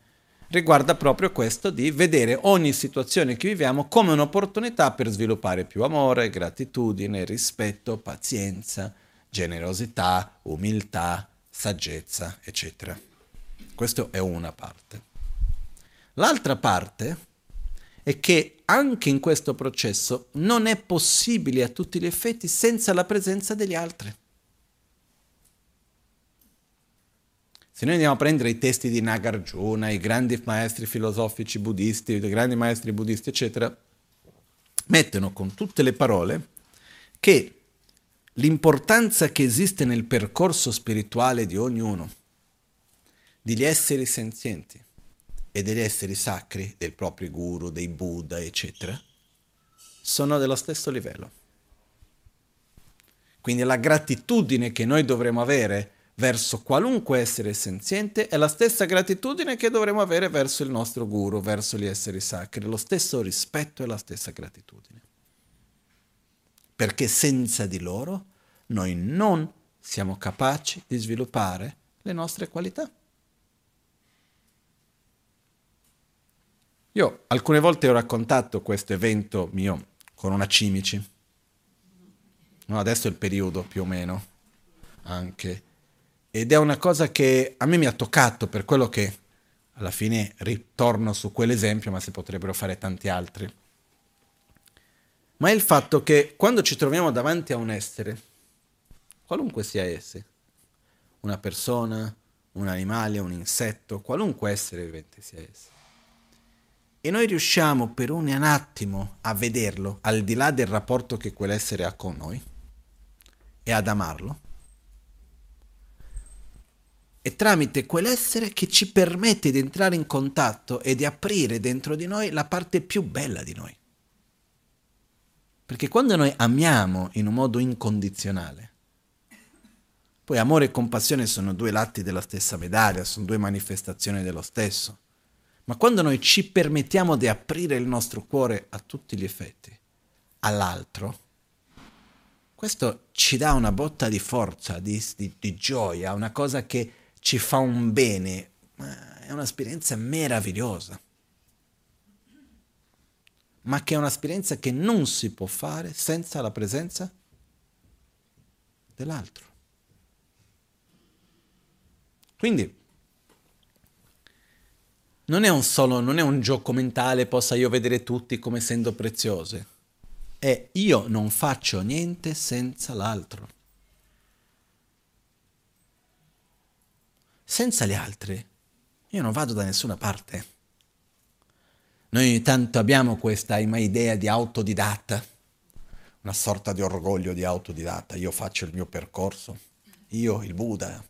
riguarda proprio questo di vedere ogni situazione che viviamo come un'opportunità per sviluppare più amore, gratitudine, rispetto, pazienza, generosità, umiltà, saggezza, eccetera. Questa è una parte. L'altra parte è che anche in questo processo non è possibile a tutti gli effetti senza la presenza degli altri. Se noi andiamo a prendere i testi di Nagarjuna, i grandi maestri filosofici buddisti, i grandi maestri buddisti, eccetera, mettono con tutte le parole che l'importanza che esiste nel percorso spirituale di ognuno, degli esseri senzienti e degli esseri sacri, del proprio guru, dei Buddha, eccetera, sono dello stesso livello. Quindi la gratitudine che noi dovremo avere verso qualunque essere senziente è la stessa gratitudine che dovremo avere verso il nostro guru, verso gli esseri sacri, lo stesso rispetto e la stessa gratitudine, perché senza di loro noi non siamo capaci di sviluppare le nostre qualità. Io alcune volte ho raccontato questo evento mio con una cimici, no, adesso è il periodo più o meno anche. Ed è una cosa che a me mi ha toccato, per quello che alla fine ritorno su quell'esempio, ma si potrebbero fare tanti altri. Ma è il fatto che quando ci troviamo davanti a un essere, qualunque sia esso, una persona, un animale, un insetto, qualunque essere vivente sia esso, e noi riusciamo per un attimo a vederlo, al di là del rapporto che quell'essere ha con noi, e ad amarlo, è tramite quell'essere che ci permette di entrare in contatto e di aprire dentro di noi la parte più bella di noi. Perché quando noi amiamo in un modo incondizionale, poi amore e compassione sono due lati della stessa medaglia, sono due manifestazioni dello stesso, ma quando noi ci permettiamo di aprire il nostro cuore a tutti gli effetti, all'altro, questo ci dà una botta di forza, di, di, di gioia, una cosa che ci fa un bene, ma è un'esperienza meravigliosa, ma che è un'esperienza che non si può fare senza la presenza dell'altro. Quindi non è un solo, non è un gioco mentale, possa io vedere tutti come essendo preziose, è io non faccio niente senza l'altro. Senza gli altri io non vado da nessuna parte. Noi ogni tanto abbiamo questa idea di autodidatta, una sorta di orgoglio di autodidatta. Io faccio il mio percorso, io, il Buddha,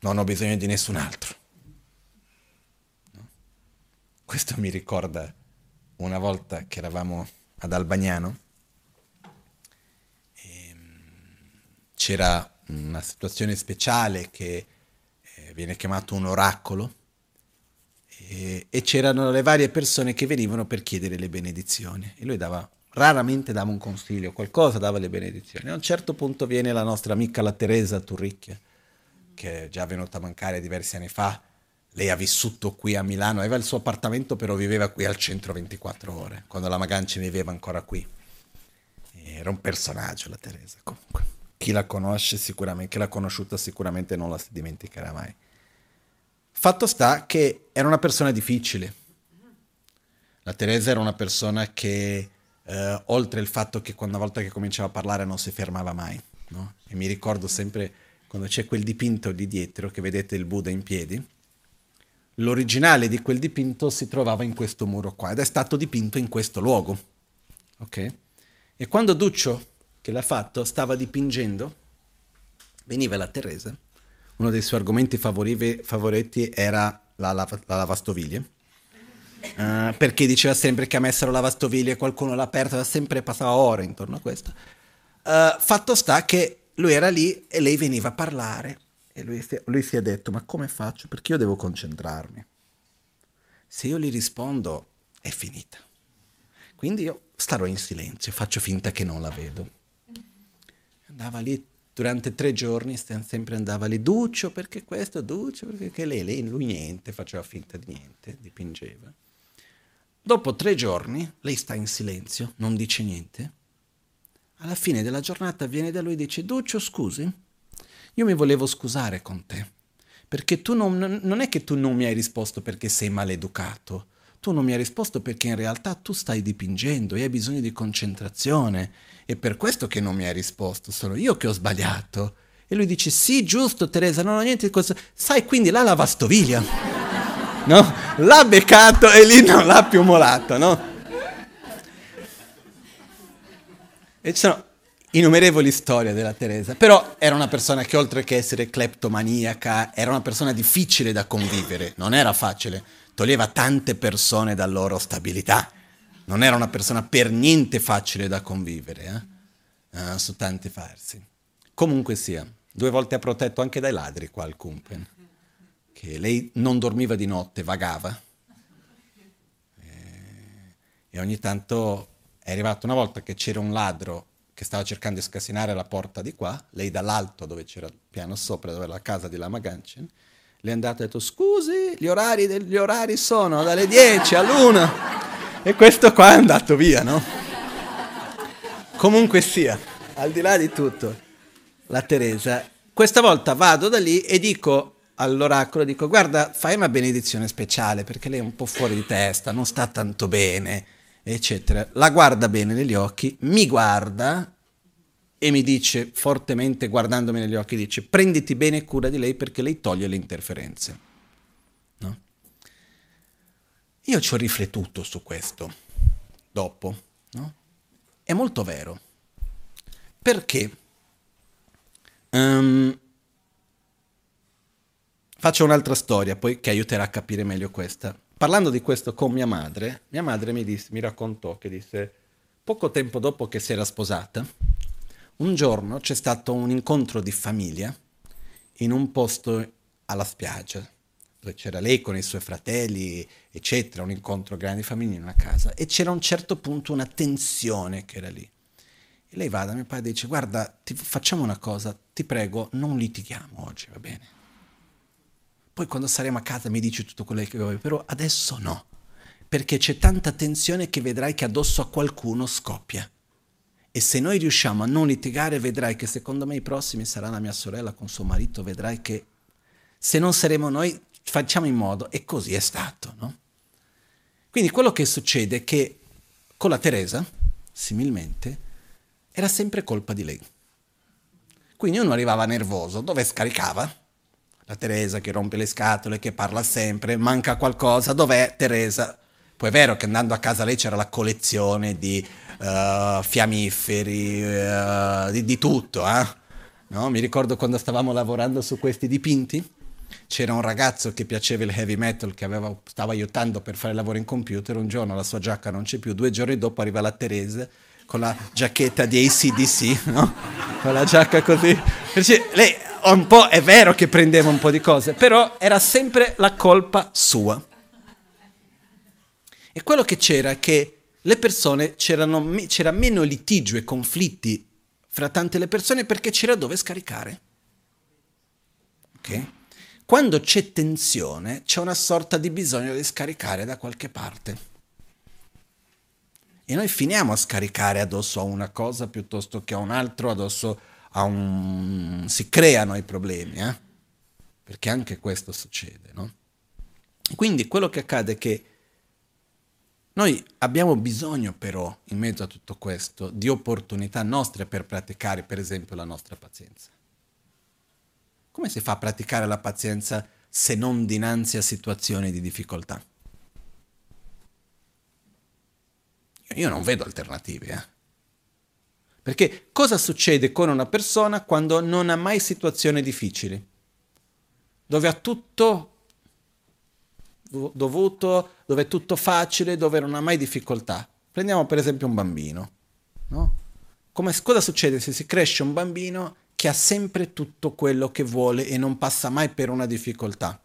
non ho bisogno di nessun altro. No? Questo mi ricorda una volta che eravamo ad Albagnano, e c'era una situazione speciale che viene chiamato un oracolo, e, e c'erano le varie persone che venivano per chiedere le benedizioni, e lui dava, raramente dava un consiglio, qualcosa dava le benedizioni. A un certo punto viene la nostra amica la Teresa Turricchia, che è già venuta a mancare diversi anni fa. Lei ha vissuto qui a Milano, aveva il suo appartamento, però viveva qui al centro ventiquattro ore, quando Lama Gangchen viveva ancora qui. Era un personaggio la Teresa, comunque. Chi la conosce sicuramente, chi l'ha conosciuta sicuramente non la si dimenticherà mai. Fatto sta che era una persona difficile. La Teresa era una persona che, eh, oltre il fatto che quando una volta che cominciava a parlare non si fermava mai, no? E mi ricordo sempre quando c'è quel dipinto lì dietro, che vedete il Buddha in piedi, l'originale di quel dipinto si trovava in questo muro qua, ed è stato dipinto in questo luogo, ok? E quando Duccio, che l'ha fatto, stava dipingendo, veniva la Teresa, uno dei suoi argomenti favorive, favoriti era la, la, la lavastoviglie, uh, perché diceva sempre che ha messo la lavastoviglie, qualcuno l'ha aperta, sempre passava ore intorno a questo. Uh, fatto sta che lui era lì e lei veniva a parlare, e lui, lui si è detto, ma come faccio? Perché io devo concentrarmi. Se io gli rispondo è finita. Quindi io starò in silenzio, faccio finta che non la vedo. Andava lì durante tre giorni, sempre andava lì, Duccio perché questo, Duccio perché lei, lei, lui niente, faceva finta di niente, dipingeva. Dopo tre giorni lei sta in silenzio, non dice niente. Alla fine della giornata viene da lui e dice: Duccio, scusi, io mi volevo scusare con te, perché tu non, non è che tu non mi hai risposto perché sei maleducato, tu non mi hai risposto perché in realtà tu stai dipingendo e hai bisogno di concentrazione, è per questo che non mi hai risposto, sono io che ho sbagliato. E lui dice: sì, giusto Teresa, non ho niente di questo, sai, quindi la lavastoviglia, no? L'ha beccato e lì non l'ha più molato, no? E ci sono innumerevoli storie della Teresa, però era una persona che oltre che essere cleptomaniaca era una persona difficile da convivere, non era facile, toglieva tante persone dalla loro stabilità, non era una persona per niente facile da convivere, eh? uh, su tanti farsi. Comunque sia, due volte ha protetto anche dai ladri qua al Kumpen, che lei non dormiva di notte, vagava, e, e ogni tanto... È arrivato una volta che c'era un ladro che stava cercando di scasinare la porta di qua, lei dall'alto dove c'era il piano sopra, dove era la casa di Lama Gangchen, le è andata e ha detto: scusi, gli orari, de- gli orari sono dalle dieci all'una. E questo qua è andato via, no? Comunque sia, al di là di tutto, la Teresa, questa volta vado da lì e dico all'oracolo, dico: guarda, fai una benedizione speciale perché lei è un po' fuori di testa, non sta tanto bene, eccetera. La guarda bene negli occhi, mi guarda e mi dice fortemente, guardandomi negli occhi, dice: prenditi bene cura di lei perché lei toglie le interferenze, no? Io ci ho riflettuto su questo dopo, no? È molto vero, perché um, faccio un'altra storia poi che aiuterà a capire meglio questa. Parlando di questo con mia madre, mia madre mi, disse, mi raccontò che disse poco tempo dopo che si era sposata, un giorno c'è stato un incontro di famiglia in un posto alla spiaggia, dove c'era lei con i suoi fratelli, eccetera, un incontro grande di famiglia in una casa, e c'era a un certo punto una tensione che era lì. E lei va da mio padre e dice: guarda, ti facciamo una cosa, ti prego, non litighiamo oggi, va bene? Poi quando saremo a casa mi dici tutto quello che vuoi, però adesso no, perché c'è tanta tensione che vedrai che addosso a qualcuno scoppia. E se noi riusciamo a non litigare, vedrai che secondo me i prossimi sarà la mia sorella con suo marito, vedrai che se non saremo noi facciamo in modo, e così è stato, no? Quindi quello che succede è che con la Teresa, similmente, era sempre colpa di lei. Quindi uno arrivava nervoso, dove scaricava? La Teresa che rompe le scatole, che parla sempre, manca qualcosa, dov'è Teresa? Poi è vero che andando a casa lei c'era la collezione di uh, fiammiferi, uh, di, di tutto, eh? No? Mi ricordo quando stavamo lavorando su questi dipinti, c'era un ragazzo che piaceva il heavy metal che aveva, stava aiutando per fare lavoro in computer, un giorno la sua giacca non c'è più, due giorni dopo arriva la Teresa con la giacchetta di A C D C, no? Con la giacca così, perché lei... un po' è vero che prendeva un po' di cose, però era sempre la colpa sua. E quello che c'era è che le persone c'erano, c'era meno litigio e conflitti fra tante le persone perché c'era dove scaricare. Okay? Quando c'è tensione c'è una sorta di bisogno di scaricare da qualche parte. E noi finiamo a scaricare addosso a una cosa piuttosto che a un altro, addosso a un... si creano i problemi, eh? Perché anche questo succede, no? Quindi quello che accade è che noi abbiamo bisogno però, in mezzo a tutto questo, di opportunità nostre per praticare, per esempio, la nostra pazienza. Come si fa a praticare la pazienza se non dinanzi a situazioni di difficoltà? Io non vedo alternative, eh? Perché cosa succede con una persona quando non ha mai situazioni difficili? Dove ha tutto dovuto, dove è tutto facile, dove non ha mai difficoltà. Prendiamo per esempio un bambino, no? Come, cosa succede se si cresce un bambino che ha sempre tutto quello che vuole e non passa mai per una difficoltà?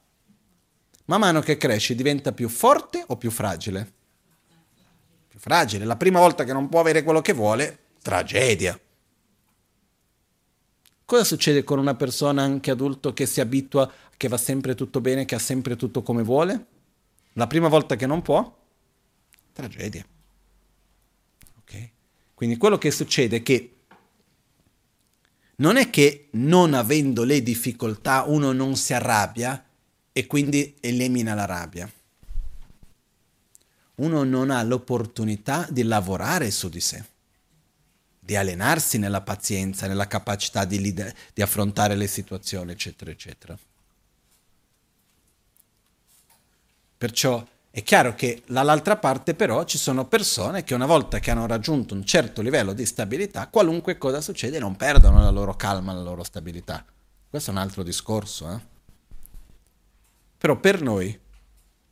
Man mano che cresce diventa più forte o più fragile? fragile, la prima volta che non può avere quello che vuole, tragedia. Cosa succede con una persona anche adulto che si abitua, che va sempre tutto bene, che ha sempre tutto come vuole? La prima volta che non può, tragedia. Okay? Quindi quello che succede è che non è che non avendo le difficoltà uno non si arrabbia e quindi elimina la rabbia. Uno non ha l'opportunità di lavorare su di sé, di allenarsi nella pazienza, nella capacità di, lider- di affrontare le situazioni, eccetera, eccetera. Perciò è chiaro che dall'altra parte però ci sono persone che una volta che hanno raggiunto un certo livello di stabilità, qualunque cosa succede non perdono la loro calma, la loro stabilità. Questo è un altro discorso. Eh? Però per noi,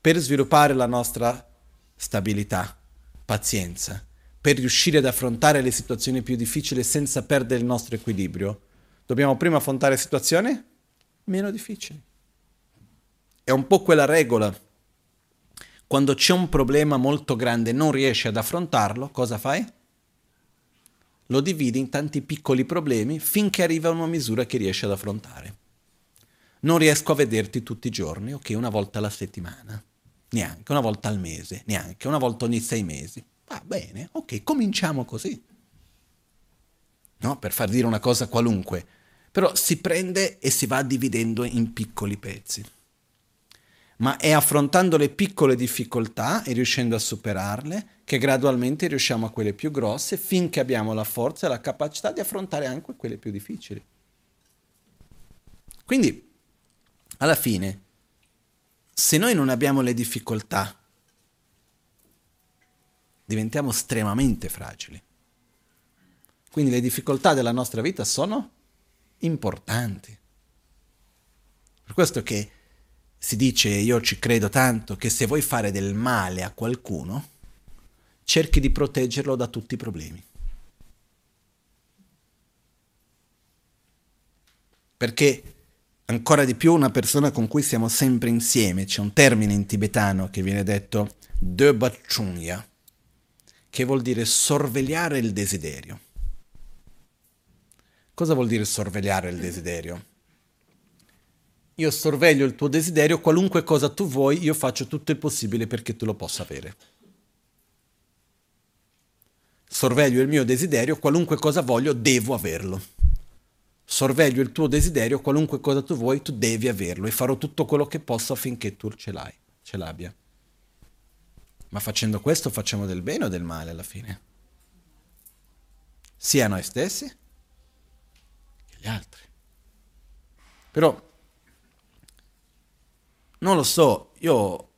per sviluppare la nostra stabilità, pazienza, per riuscire ad affrontare le situazioni più difficili senza perdere il nostro equilibrio, dobbiamo prima affrontare situazioni meno difficili. È un po' quella regola. Quando c'è un problema molto grande e non riesci ad affrontarlo, cosa fai? Lo dividi in tanti piccoli problemi finché arriva a una misura che riesci ad affrontare. Non riesco a vederti tutti i giorni, ok, una volta alla settimana. Neanche, una volta al mese, neanche, una volta ogni sei mesi. Va bene, ok, cominciamo così. No, per far dire una cosa qualunque. Però si prende e si va dividendo in piccoli pezzi. Ma è affrontando le piccole difficoltà e riuscendo a superarle che gradualmente riusciamo a quelle più grosse finché abbiamo la forza e la capacità di affrontare anche quelle più difficili. Quindi, alla fine, se noi non abbiamo le difficoltà, diventiamo estremamente fragili. Quindi le difficoltà della nostra vita sono importanti. Per questo che si dice, io ci credo tanto, che se vuoi fare del male a qualcuno, cerchi di proteggerlo da tutti i problemi. Perché ancora di più una persona con cui siamo sempre insieme, c'è un termine in tibetano che viene detto Döba Chunya, che vuol dire sorvegliare il desiderio. Cosa vuol dire sorvegliare il desiderio? Io sorveglio il tuo desiderio, qualunque cosa tu vuoi, io faccio tutto il possibile perché tu lo possa avere. Sorveglio il mio desiderio, qualunque cosa voglio, devo averlo. Sorveglio il tuo desiderio, qualunque cosa tu vuoi, tu devi averlo e farò tutto quello che posso affinché tu ce l'hai, ce l'abbia. Ma facendo questo facciamo del bene o del male alla fine? Sia a noi stessi che agli altri. Però, non lo so, io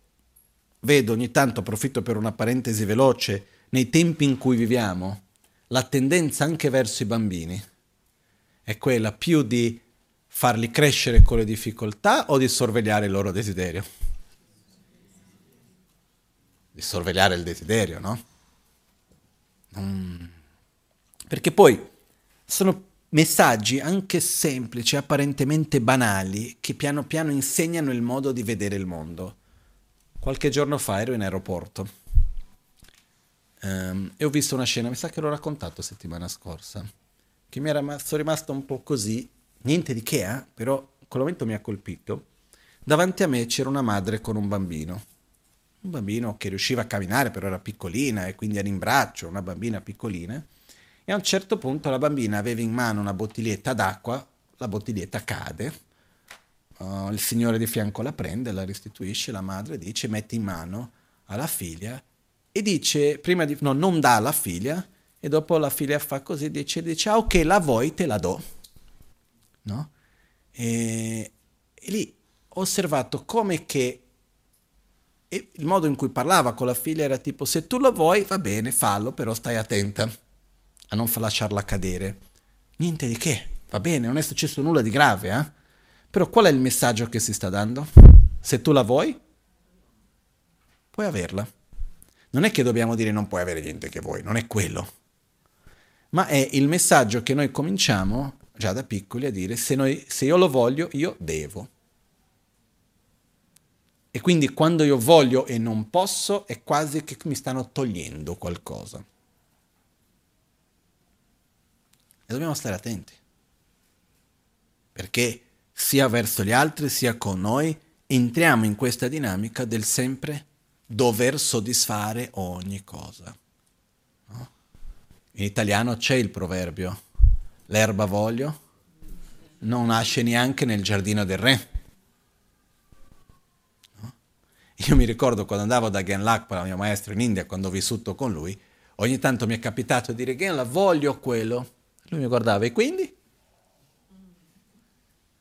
vedo ogni tanto, approfitto per una parentesi veloce, nei tempi in cui viviamo, la tendenza anche verso i bambini è quella più di farli crescere con le difficoltà o di sorvegliare il loro desiderio? Di sorvegliare il desiderio, no? Mm. Perché poi sono messaggi anche semplici, apparentemente banali, che piano piano insegnano il modo di vedere il mondo. Qualche giorno fa ero in aeroporto um, e ho visto una scena, mi sa che l'ho raccontato settimana scorsa, che mi era rimasto, rimasto un po' così, niente di che, eh? Però in quel momento mi ha colpito. Davanti a me c'era una madre con un bambino, un bambino che riusciva a camminare, però era piccolina e quindi era in braccio, una bambina piccolina. E a un certo punto la bambina aveva in mano una bottiglietta d'acqua, la bottiglietta cade, uh, il signore di fianco la prende, la restituisce, la madre dice, metti in mano alla figlia e dice, prima di, no, non dà alla figlia, e dopo la figlia fa così, dice, dice ah ok, la vuoi, te la do. No? E, e lì ho osservato come che e il modo in cui parlava con la figlia era tipo, se tu lo vuoi va bene, fallo, però stai attenta a non lasciarla cadere. Niente di che, va bene, non è successo nulla di grave, eh? Però qual è il messaggio che si sta dando? Se tu la vuoi, puoi averla. Non è che dobbiamo dire non puoi avere niente che vuoi, non è quello. Ma è il messaggio che noi cominciamo, già da piccoli, a dire se, noi, se io lo voglio, io devo. E quindi quando io voglio e non posso, è quasi che mi stanno togliendo qualcosa. E dobbiamo stare attenti. Perché sia verso gli altri, sia con noi, entriamo in questa dinamica del sempre dover soddisfare ogni cosa. No? In italiano c'è il proverbio, l'erba voglio non nasce neanche nel giardino del re. No? Io mi ricordo quando andavo da Ghen Lakpa-la, mio maestro in India, quando ho vissuto con lui, ogni tanto mi è capitato di dire: Ghen Lakpa-la, voglio quello. Lui mi guardava: e quindi?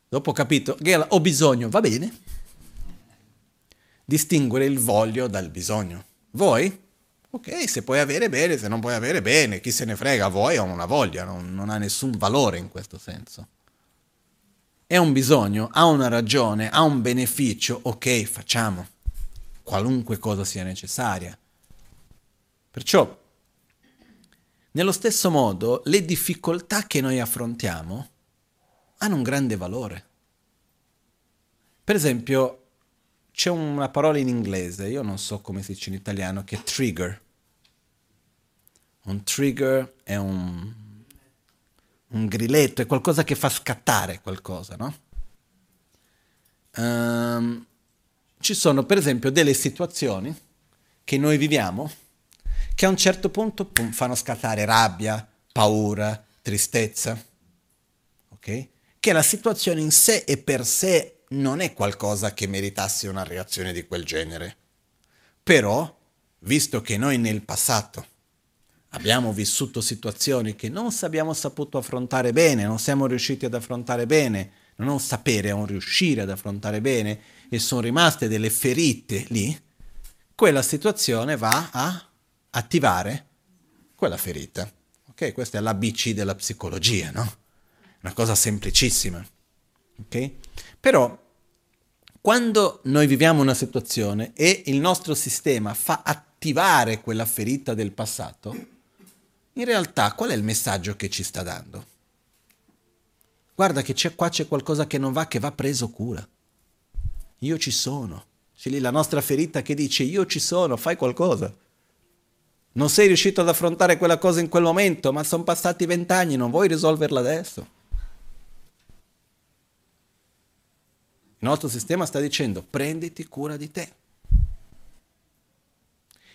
Dopo ho capito, Ghen Lakpa-la, ho bisogno, va bene. Distinguere il voglio dal bisogno. Vuoi? Ok, se puoi avere bene, se non puoi avere bene, chi se ne frega, vuoi o non ha voglia, non, non ha nessun valore in questo senso. È un bisogno, ha una ragione, ha un beneficio, ok, facciamo, qualunque cosa sia necessaria. Perciò, nello stesso modo, le difficoltà che noi affrontiamo hanno un grande valore. Per esempio, c'è una parola in inglese, io non so come si dice in italiano, che è trigger. Un trigger è un, un grilletto, è qualcosa che fa scattare qualcosa, no? Um, ci sono per esempio delle situazioni che noi viviamo che a un certo punto pum, fanno scattare rabbia, paura, tristezza, ok? Che la situazione in sé e per sé non è qualcosa che meritasse una reazione di quel genere. Però, visto che noi nel passato abbiamo vissuto situazioni che non abbiamo saputo affrontare bene, non siamo riusciti ad affrontare bene, non sapere, non riuscire ad affrontare bene, e sono rimaste delle ferite lì, quella situazione va a attivare quella ferita. Ok? Questa è l'A B C della psicologia, no? Una cosa semplicissima. Ok? Però, quando noi viviamo una situazione e il nostro sistema fa attivare quella ferita del passato, in realtà qual è il messaggio che ci sta dando? Guarda che c'è, qua c'è qualcosa che non va, che va preso cura. Io ci sono. C'è lì la nostra ferita che dice: io ci sono, fai qualcosa. Non sei riuscito ad affrontare quella cosa in quel momento, ma sono passati vent'anni, non vuoi risolverla adesso? Il nostro sistema sta dicendo: prenditi cura di te.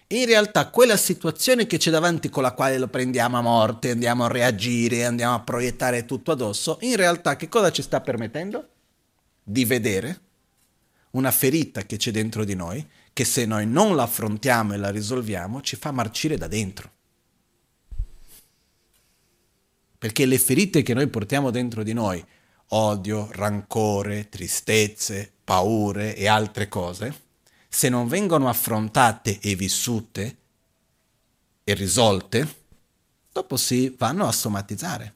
In realtà quella situazione che c'è davanti, con la quale lo prendiamo a morte, andiamo a reagire, andiamo a proiettare tutto addosso, in realtà che cosa ci sta permettendo? Di vedere una ferita che c'è dentro di noi, che se noi non la affrontiamo e la risolviamo, ci fa marcire da dentro. Perché le ferite che noi portiamo dentro di noi, odio, rancore, tristezze, paure e altre cose, se non vengono affrontate e vissute e risolte, dopo si vanno a somatizzare.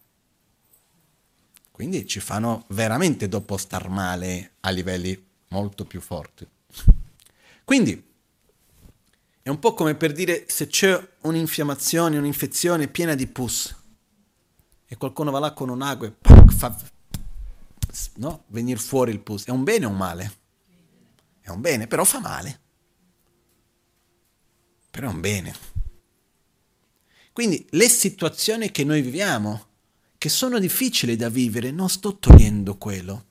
Quindi ci fanno veramente dopo star male a livelli molto più forti. Quindi è un po' come per dire, se c'è un'infiammazione, un'infezione piena di pus e qualcuno va là con un'acqua e pac, fa... no, venir fuori il pus, è un bene o un male? È un bene, però fa male, però è un bene. Quindi le situazioni che noi viviamo, che sono difficili da vivere, non sto togliendo quello,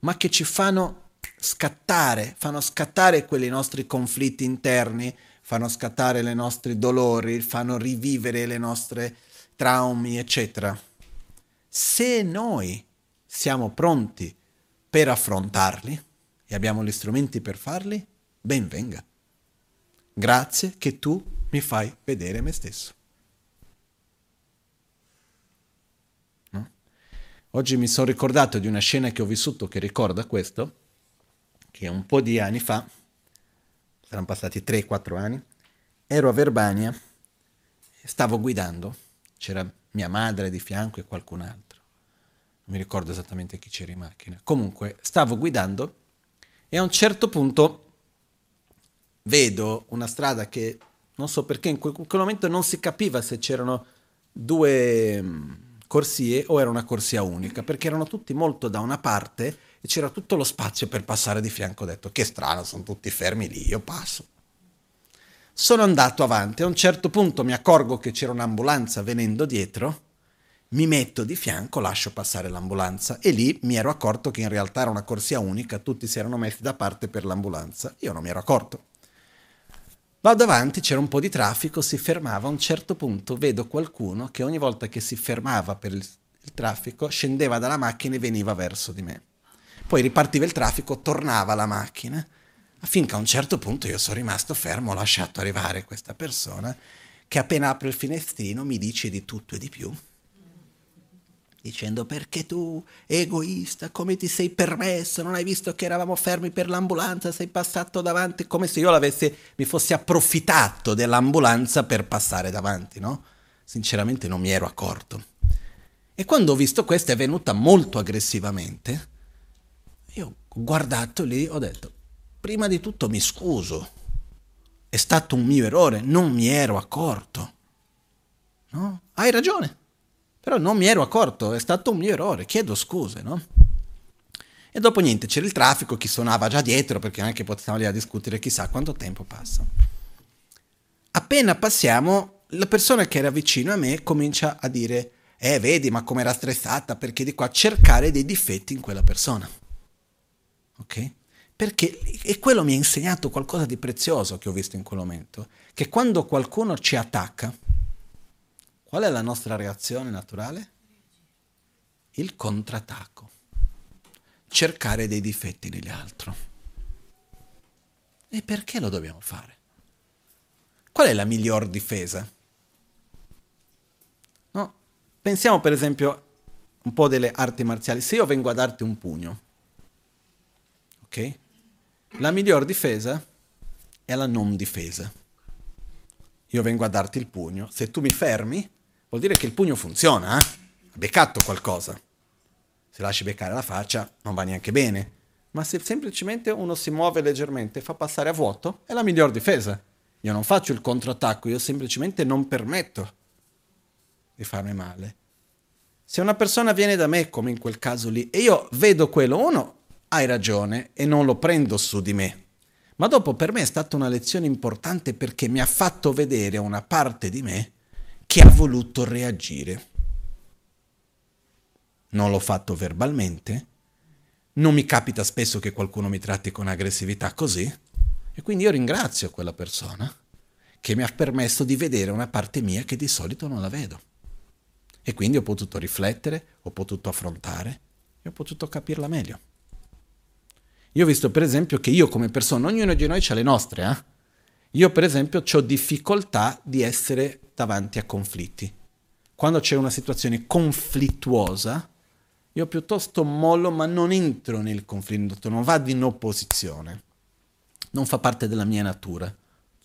ma che ci fanno scattare, fanno scattare quelli nostri conflitti interni, fanno scattare i nostri dolori, fanno rivivere le nostre traumi, eccetera. Se noi siamo pronti per affrontarli e abbiamo gli strumenti per farli, ben venga. Grazie che tu mi fai vedere me stesso. No? Oggi mi sono ricordato di una scena che ho vissuto che ricorda questo, che un po' di anni fa, saranno passati tre quattro anni, ero a Verbania, stavo guidando, c'era mia madre di fianco e qualcun altro. Mi ricordo esattamente chi c'era in macchina. Comunque, stavo guidando e a un certo punto vedo una strada che non so perché in quel momento non si capiva se c'erano due corsie o era una corsia unica, perché erano tutti molto da una parte e c'era tutto lo spazio per passare di fianco. Ho detto, che strano, sono tutti fermi lì, io passo. Sono andato avanti, a un certo punto mi accorgo che c'era un'ambulanza venendo dietro, mi metto di fianco, lascio passare l'ambulanza, e lì mi ero accorto che in realtà era una corsia unica, tutti si erano messi da parte per l'ambulanza, io non mi ero accorto. Vado avanti, c'era un po' di traffico, si fermava, a un certo punto vedo qualcuno che ogni volta che si fermava per il, il traffico scendeva dalla macchina e veniva verso di me. Poi ripartiva il traffico, tornava la macchina, affinché a un certo punto io sono rimasto fermo, ho lasciato arrivare questa persona che appena apre il finestrino mi dice di tutto e di più, dicendo perché tu, egoista, come ti sei permesso, non hai visto che eravamo fermi per l'ambulanza, sei passato davanti, come se io l'avessi, mi fossi approfittato dell'ambulanza per passare davanti, no? Sinceramente non mi ero accorto. E quando ho visto questo è venuta molto aggressivamente, io ho guardato lì, ho detto, prima di tutto mi scuso, è stato un mio errore, non mi ero accorto, no? Hai ragione. Però non mi ero accorto, è stato un mio errore, chiedo scuse, no? E dopo niente, c'era il traffico, chi suonava già dietro, perché neanche potevamo lì a discutere chissà quanto tempo passa. Appena passiamo, la persona che era vicino a me comincia a dire «Eh, vedi, ma com'era stressata, perché di qua», cercare dei difetti in quella persona. Ok? Perché, e quello mi ha insegnato qualcosa di prezioso che ho visto in quel momento, che quando qualcuno ci attacca, qual è la nostra reazione naturale? Il contrattacco. Cercare dei difetti nell'altro. E perché lo dobbiamo fare? Qual è la miglior difesa? No? Pensiamo per esempio un po' delle arti marziali. Se io vengo a darti un pugno, ok? La miglior difesa è la non difesa. Io vengo a darti il pugno, se tu mi fermi, vuol dire che il pugno funziona, eh? Ha beccato qualcosa. Se lasci beccare la faccia non va neanche bene, ma se semplicemente uno si muove leggermente, fa passare a vuoto, è la miglior difesa. Io non faccio il contrattacco, io semplicemente non permetto di farmi male. Se una persona viene da me, come in quel caso lì, e io vedo quello, uno, hai ragione, e non lo prendo su di me. Ma dopo per me è stata una lezione importante perché mi ha fatto vedere una parte di me che ha voluto reagire. Non l'ho fatto verbalmente, non mi capita spesso che qualcuno mi tratti con aggressività così, e quindi io ringrazio quella persona che mi ha permesso di vedere una parte mia che di solito non la vedo. E quindi ho potuto riflettere, ho potuto affrontare e ho potuto capirla meglio. Io ho visto per esempio che io come persona, ognuno di noi ha le nostre, eh? Io per esempio ho difficoltà di essere davanti a conflitti. Quando c'è una situazione conflittuosa, io piuttosto mollo ma non entro nel conflitto, non vado in opposizione. Non fa parte della mia natura,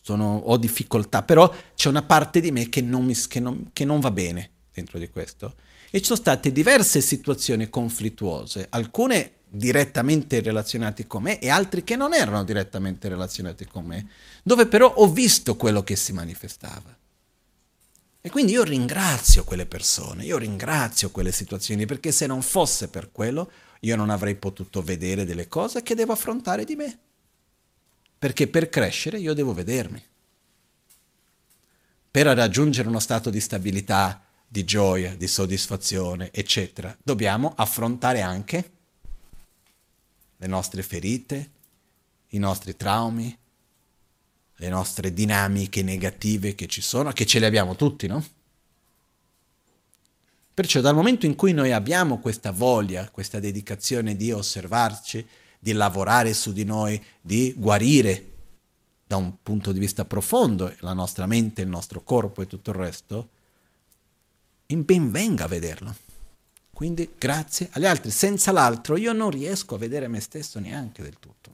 sono, ho difficoltà, però c'è una parte di me che non, mi, che, non, che non va bene dentro di questo. E ci sono state diverse situazioni conflittuose, alcune direttamente relazionati con me e altri che non erano direttamente relazionati con me, dove però ho visto quello che si manifestava. E quindi io ringrazio quelle persone, io ringrazio quelle situazioni, perché se non fosse per quello io non avrei potuto vedere delle cose che devo affrontare di me, perché per crescere io devo vedermi. Per raggiungere uno stato di stabilità, di gioia, di soddisfazione, eccetera, dobbiamo affrontare anche le nostre ferite, i nostri traumi, le nostre dinamiche negative che ci sono, che ce le abbiamo tutti, no? Perciò dal momento in cui noi abbiamo questa voglia, questa dedicazione di osservarci, di lavorare su di noi, di guarire da un punto di vista profondo la nostra mente, il nostro corpo e tutto il resto, ben venga a vederlo. Quindi grazie agli altri, senza l'altro io non riesco a vedere me stesso neanche del tutto.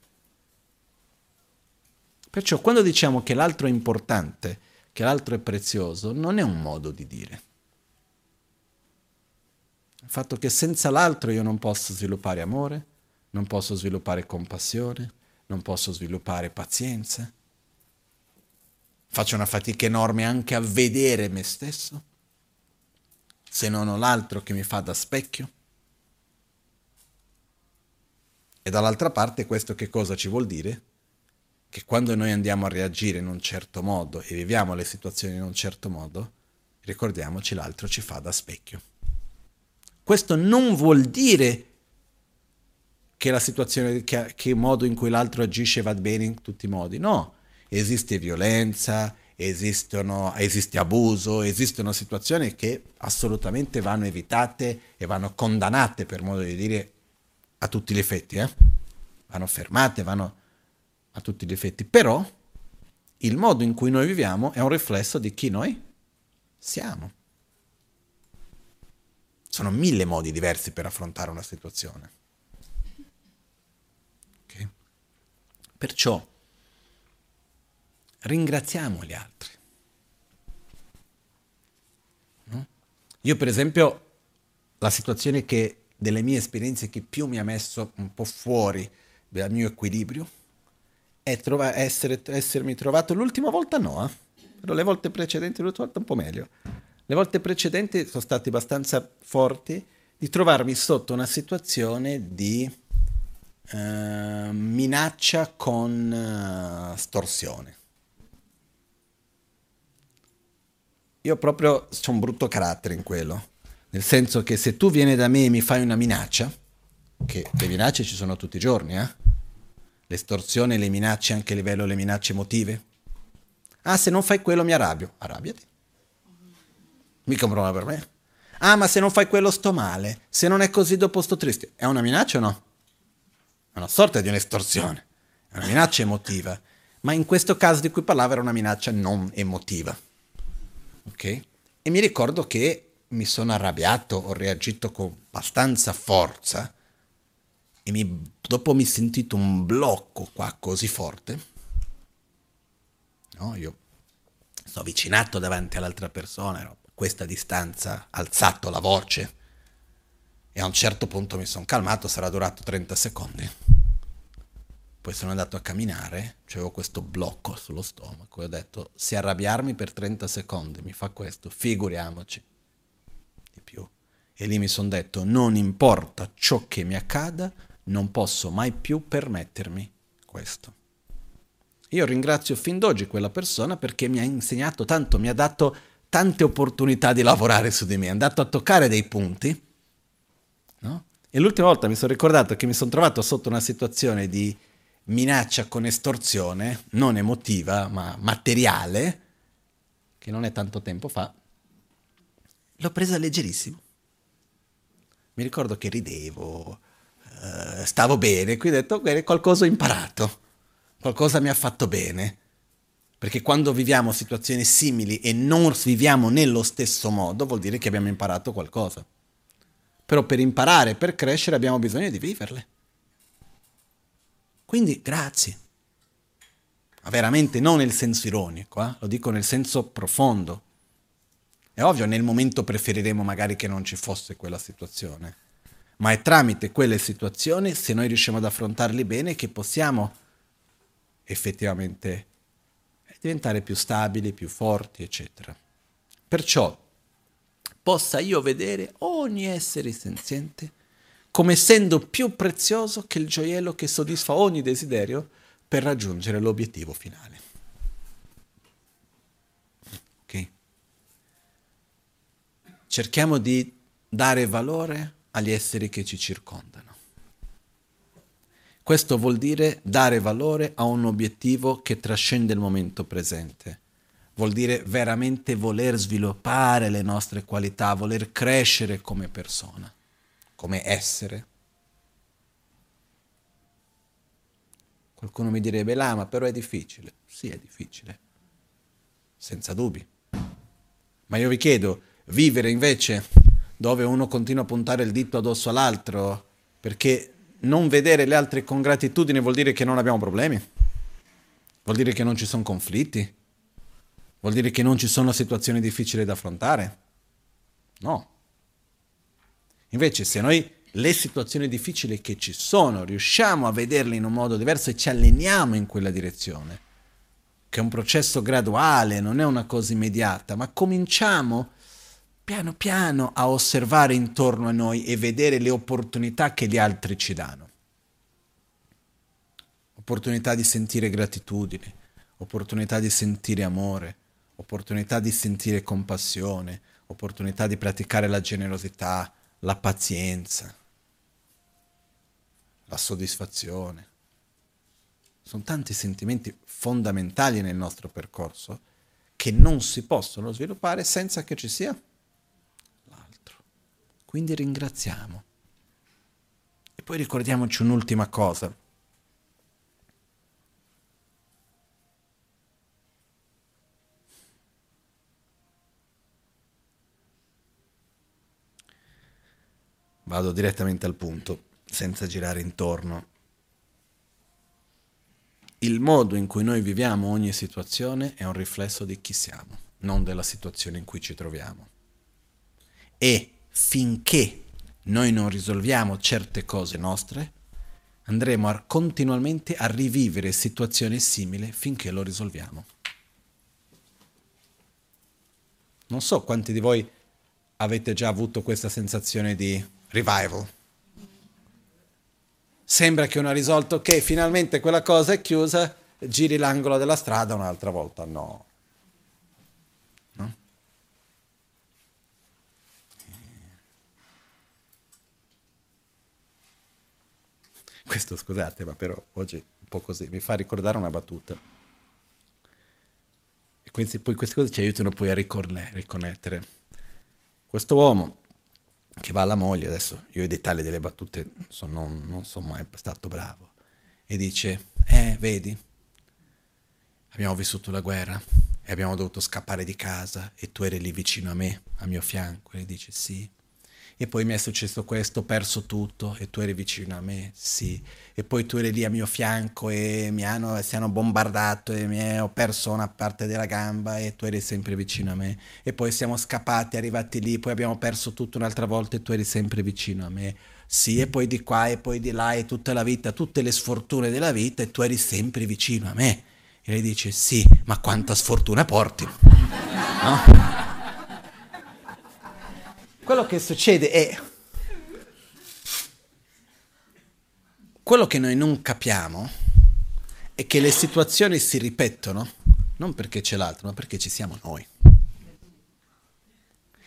Perciò quando diciamo che l'altro è importante, che l'altro è prezioso, non è un modo di dire. Il fatto che senza l'altro io non posso sviluppare amore, non posso sviluppare compassione, non posso sviluppare pazienza, faccio una fatica enorme anche a vedere me stesso, se non ho l'altro che mi fa da specchio. E dall'altra parte questo che cosa ci vuol dire? Che quando noi andiamo a reagire in un certo modo e viviamo le situazioni in un certo modo, ricordiamoci l'altro ci fa da specchio. Questo non vuol dire che la situazione, che, che il modo in cui l'altro agisce va bene in tutti i modi, no. Esiste violenza, esistono, esiste abuso, esistono situazioni che assolutamente vanno evitate e vanno condannate, per modo di dire, a tutti gli effetti, eh? Vanno fermate, vanno a tutti gli effetti, però il modo in cui noi viviamo è un riflesso di chi noi siamo. Sono mille modi diversi per affrontare una situazione. Okay? Perciò ringraziamo gli altri. No? Io per esempio la situazione che delle mie esperienze che più mi ha messo un po' fuori dal mio equilibrio è trova- essere, essermi trovato l'ultima volta no, eh? Però le volte precedenti l'ultima volta un po' meglio. Le volte precedenti sono state abbastanza forti di trovarmi sotto una situazione di uh, minaccia con uh, storsione. Io proprio ho un brutto carattere in quello, nel senso che se tu vieni da me e mi fai una minaccia, che le minacce ci sono tutti i giorni, eh? L'estorsione, le minacce anche a livello delle minacce emotive. Ah, se non fai quello mi arrabbio. Arrabbiati. Mica un problema per me. Ah, ma se non fai quello sto male, se non è così dopo sto triste. È una minaccia o no? È una sorta di un'estorsione, è una minaccia emotiva, ma in questo caso di cui parlavo era una minaccia non emotiva. Okay. E mi ricordo che mi sono arrabbiato, ho reagito con abbastanza forza e mi, dopo mi sentito un blocco qua così forte, no, io sono avvicinato davanti all'altra persona, ero a questa distanza, alzato la voce e a un certo punto mi sono calmato, sarà durato trenta secondi, poi sono andato a camminare, avevo questo blocco sullo stomaco e ho detto se arrabbiarmi per trenta secondi mi fa questo, figuriamoci di più. E lì mi sono detto non importa ciò che mi accada, non posso mai più permettermi questo. Io ringrazio fin d'oggi quella persona perché mi ha insegnato tanto, mi ha dato tante opportunità di lavorare su di me, è andato a toccare dei punti, no? E l'ultima volta mi sono ricordato che mi sono trovato sotto una situazione di minaccia con estorsione, non emotiva ma materiale, che non è tanto tempo fa, l'ho presa leggerissimo. Mi ricordo che ridevo, eh, stavo bene, quindi ho detto bene, qualcosa ho imparato, qualcosa mi ha fatto bene, perché quando viviamo situazioni simili e non viviamo nello stesso modo vuol dire che abbiamo imparato qualcosa. Però per imparare, per crescere abbiamo bisogno di viverle. Quindi grazie, ma veramente non nel senso ironico, eh? Lo dico nel senso profondo. È ovvio, nel momento preferiremo magari che non ci fosse quella situazione, ma è tramite quelle situazioni, se noi riusciamo ad affrontarli bene, che possiamo effettivamente diventare più stabili, più forti, eccetera. Perciò possa io vedere ogni essere senziente come essendo più prezioso che il gioiello che soddisfa ogni desiderio per raggiungere l'obiettivo finale. Ok? Cerchiamo di dare valore agli esseri che ci circondano. Questo vuol dire dare valore a un obiettivo che trascende il momento presente. Vuol dire veramente voler sviluppare le nostre qualità, voler crescere come persona, come essere. Qualcuno mi direbbe, là, ma però è difficile. Sì, è difficile, senza dubbi. Ma io vi chiedo, vivere invece dove uno continua a puntare il dito addosso all'altro, perché non vedere le altre con gratitudine vuol dire che non abbiamo problemi, vuol dire che non ci sono conflitti, vuol dire che non ci sono situazioni difficili da affrontare. No. Invece se noi le situazioni difficili che ci sono riusciamo a vederle in un modo diverso e ci alleniamo in quella direzione, che è un processo graduale, non è una cosa immediata, ma cominciamo piano piano a osservare intorno a noi e vedere le opportunità che gli altri ci danno. opportunità di sentire gratitudine, opportunità di sentire amore, opportunità di sentire compassione, opportunità di praticare la generosità, la pazienza, la soddisfazione. Sono tanti sentimenti fondamentali nel nostro percorso che non si possono sviluppare senza che ci sia l'altro. Quindi ringraziamo. E poi ricordiamoci un'ultima cosa. Vado direttamente al punto, senza girare intorno. Il modo in cui noi viviamo ogni situazione è un riflesso di chi siamo, non della situazione in cui ci troviamo. E finché noi non risolviamo certe cose nostre, andremo a, continuamente a rivivere situazioni simili finché lo risolviamo. Non so quanti di voi avete già avuto questa sensazione di revival. Sembra che uno ha risolto, ok, finalmente quella cosa è chiusa, giri l'angolo della strada un'altra volta. No. No? Questo, scusate, ma però oggi è un po' così, mi fa ricordare una battuta. E quindi poi queste cose ci aiutano poi a riconnettere. Questo uomo che va alla moglie, adesso io i dettagli delle battute sono, non, non sono mai stato bravo, e dice, eh vedi, abbiamo vissuto la guerra e abbiamo dovuto scappare di casa e tu eri lì vicino a me, a mio fianco, e dice sì, e poi mi è successo questo, ho perso tutto e tu eri vicino a me, sì, e poi tu eri lì a mio fianco e mi hanno, si hanno bombardato e mi è, ho perso una parte della gamba e tu eri sempre vicino a me, e poi siamo scappati, arrivati lì, poi abbiamo perso tutto un'altra volta e tu eri sempre vicino a me, sì, e poi di qua e poi di là e tutta la vita, tutte le sfortune della vita e tu eri sempre vicino a me. E lei dice sì, ma quanta sfortuna porti, no? Quello che succede è, quello che noi non capiamo è che le situazioni si ripetono non perché c'è l'altro, ma perché ci siamo noi.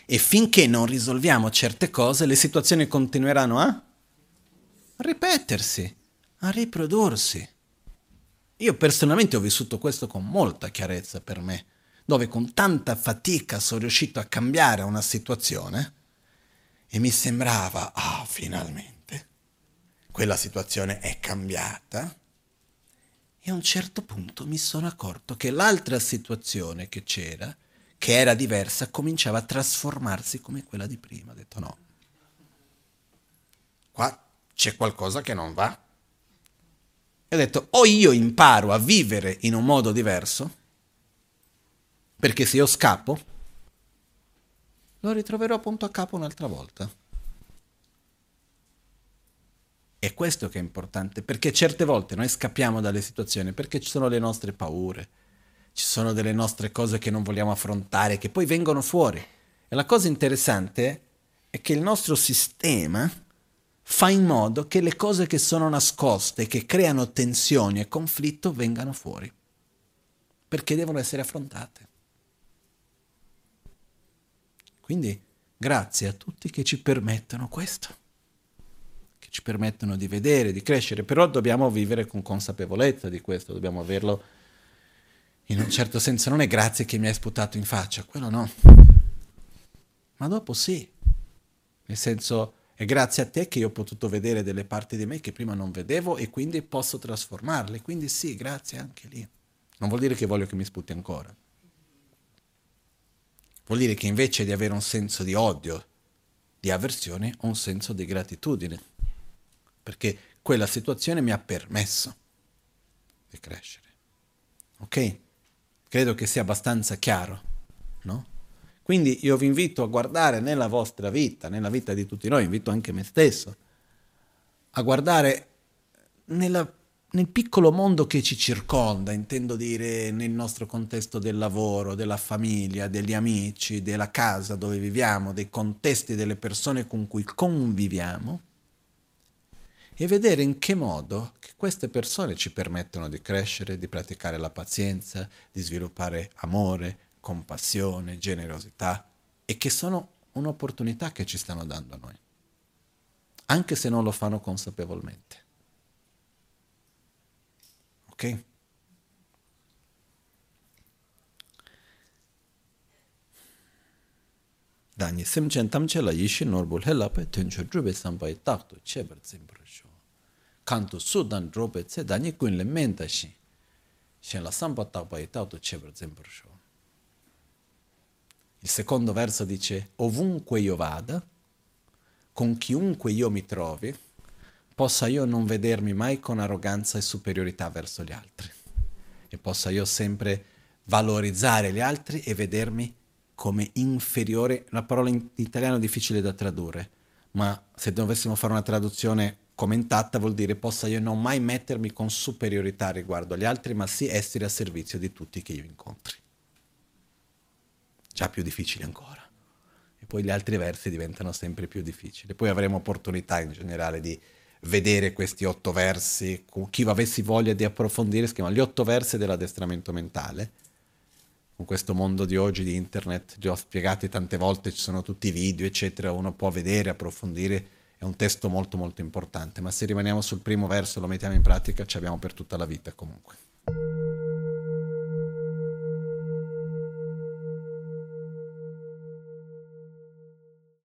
E finché non risolviamo certe cose, le situazioni continueranno a ripetersi, a riprodursi. Io personalmente ho vissuto questo con molta chiarezza per me, dove con tanta fatica sono riuscito a cambiare una situazione. E mi sembrava, ah, oh, finalmente, quella situazione è cambiata. E a un certo punto mi sono accorto che l'altra situazione che c'era, che era diversa, cominciava a trasformarsi come quella di prima. Ho detto no, qua c'è qualcosa che non va. E ho detto, o io imparo a vivere in un modo diverso, perché se io scappo, lo ritroverò appunto a capo un'altra volta. E questo che è importante, perché certe volte noi scappiamo dalle situazioni perché ci sono le nostre paure, ci sono delle nostre cose che non vogliamo affrontare, che poi vengono fuori. E la cosa interessante è che il nostro sistema fa in modo che le cose che sono nascoste, che creano tensioni e conflitto, vengano fuori, perché devono essere affrontate. Quindi grazie a tutti che ci permettono questo, che ci permettono di vedere, di crescere, però dobbiamo vivere con consapevolezza di questo, dobbiamo averlo in un certo senso. Non è grazie che mi hai sputato in faccia, quello no, ma dopo sì, nel senso è grazie a te che io ho potuto vedere delle parti di me che prima non vedevo e quindi posso trasformarle, quindi sì, grazie anche lì. Non vuol dire che voglio che mi sputi ancora. Vuol dire che invece di avere un senso di odio, di avversione, ho un senso di gratitudine. Perché quella situazione mi ha permesso di crescere. Ok? Credo che sia abbastanza chiaro, no? Quindi io vi invito a guardare nella vostra vita, nella vita di tutti noi, invito anche me stesso, a guardare nella nel piccolo mondo che ci circonda, intendo dire nel nostro contesto del lavoro, della famiglia, degli amici, della casa dove viviamo, dei contesti delle persone con cui conviviamo, e vedere in che modo che queste persone ci permettono di crescere, di praticare la pazienza, di sviluppare amore, compassione, generosità, e che sono un'opportunità che ci stanno dando a noi, anche se non lo fanno consapevolmente. Ok? Dagni semcen tamcela yishin norbul helape tencho drube sampai takto cheber zimbrasho. Kanto sudan drobe tse dagni kuin le mentashi. Shen la sampa takpai takto cheber zimbrasho. Il secondo verso dice: ovunque io vada, con chiunque io mi trovi, possa io non vedermi mai con arroganza e superiorità verso gli altri. E possa io sempre valorizzare gli altri e vedermi come inferiore. Una parola in italiano difficile da tradurre, ma se dovessimo fare una traduzione commentata vuol dire: possa io non mai mettermi con superiorità riguardo agli altri, ma sì essere a servizio di tutti che io incontri. Già più difficile ancora. E poi gli altri versi diventano sempre più difficili. Poi avremo opportunità in generale di vedere questi otto versi. Chi avessi voglia di approfondire, si chiama gli otto versi dell'addestramento mentale. Con questo mondo di oggi di internet, li ho spiegati tante volte, ci sono tutti i video, eccetera, uno può vedere, approfondire, è un testo molto molto importante, ma se rimaniamo sul primo verso e lo mettiamo in pratica, ci abbiamo per tutta la vita comunque.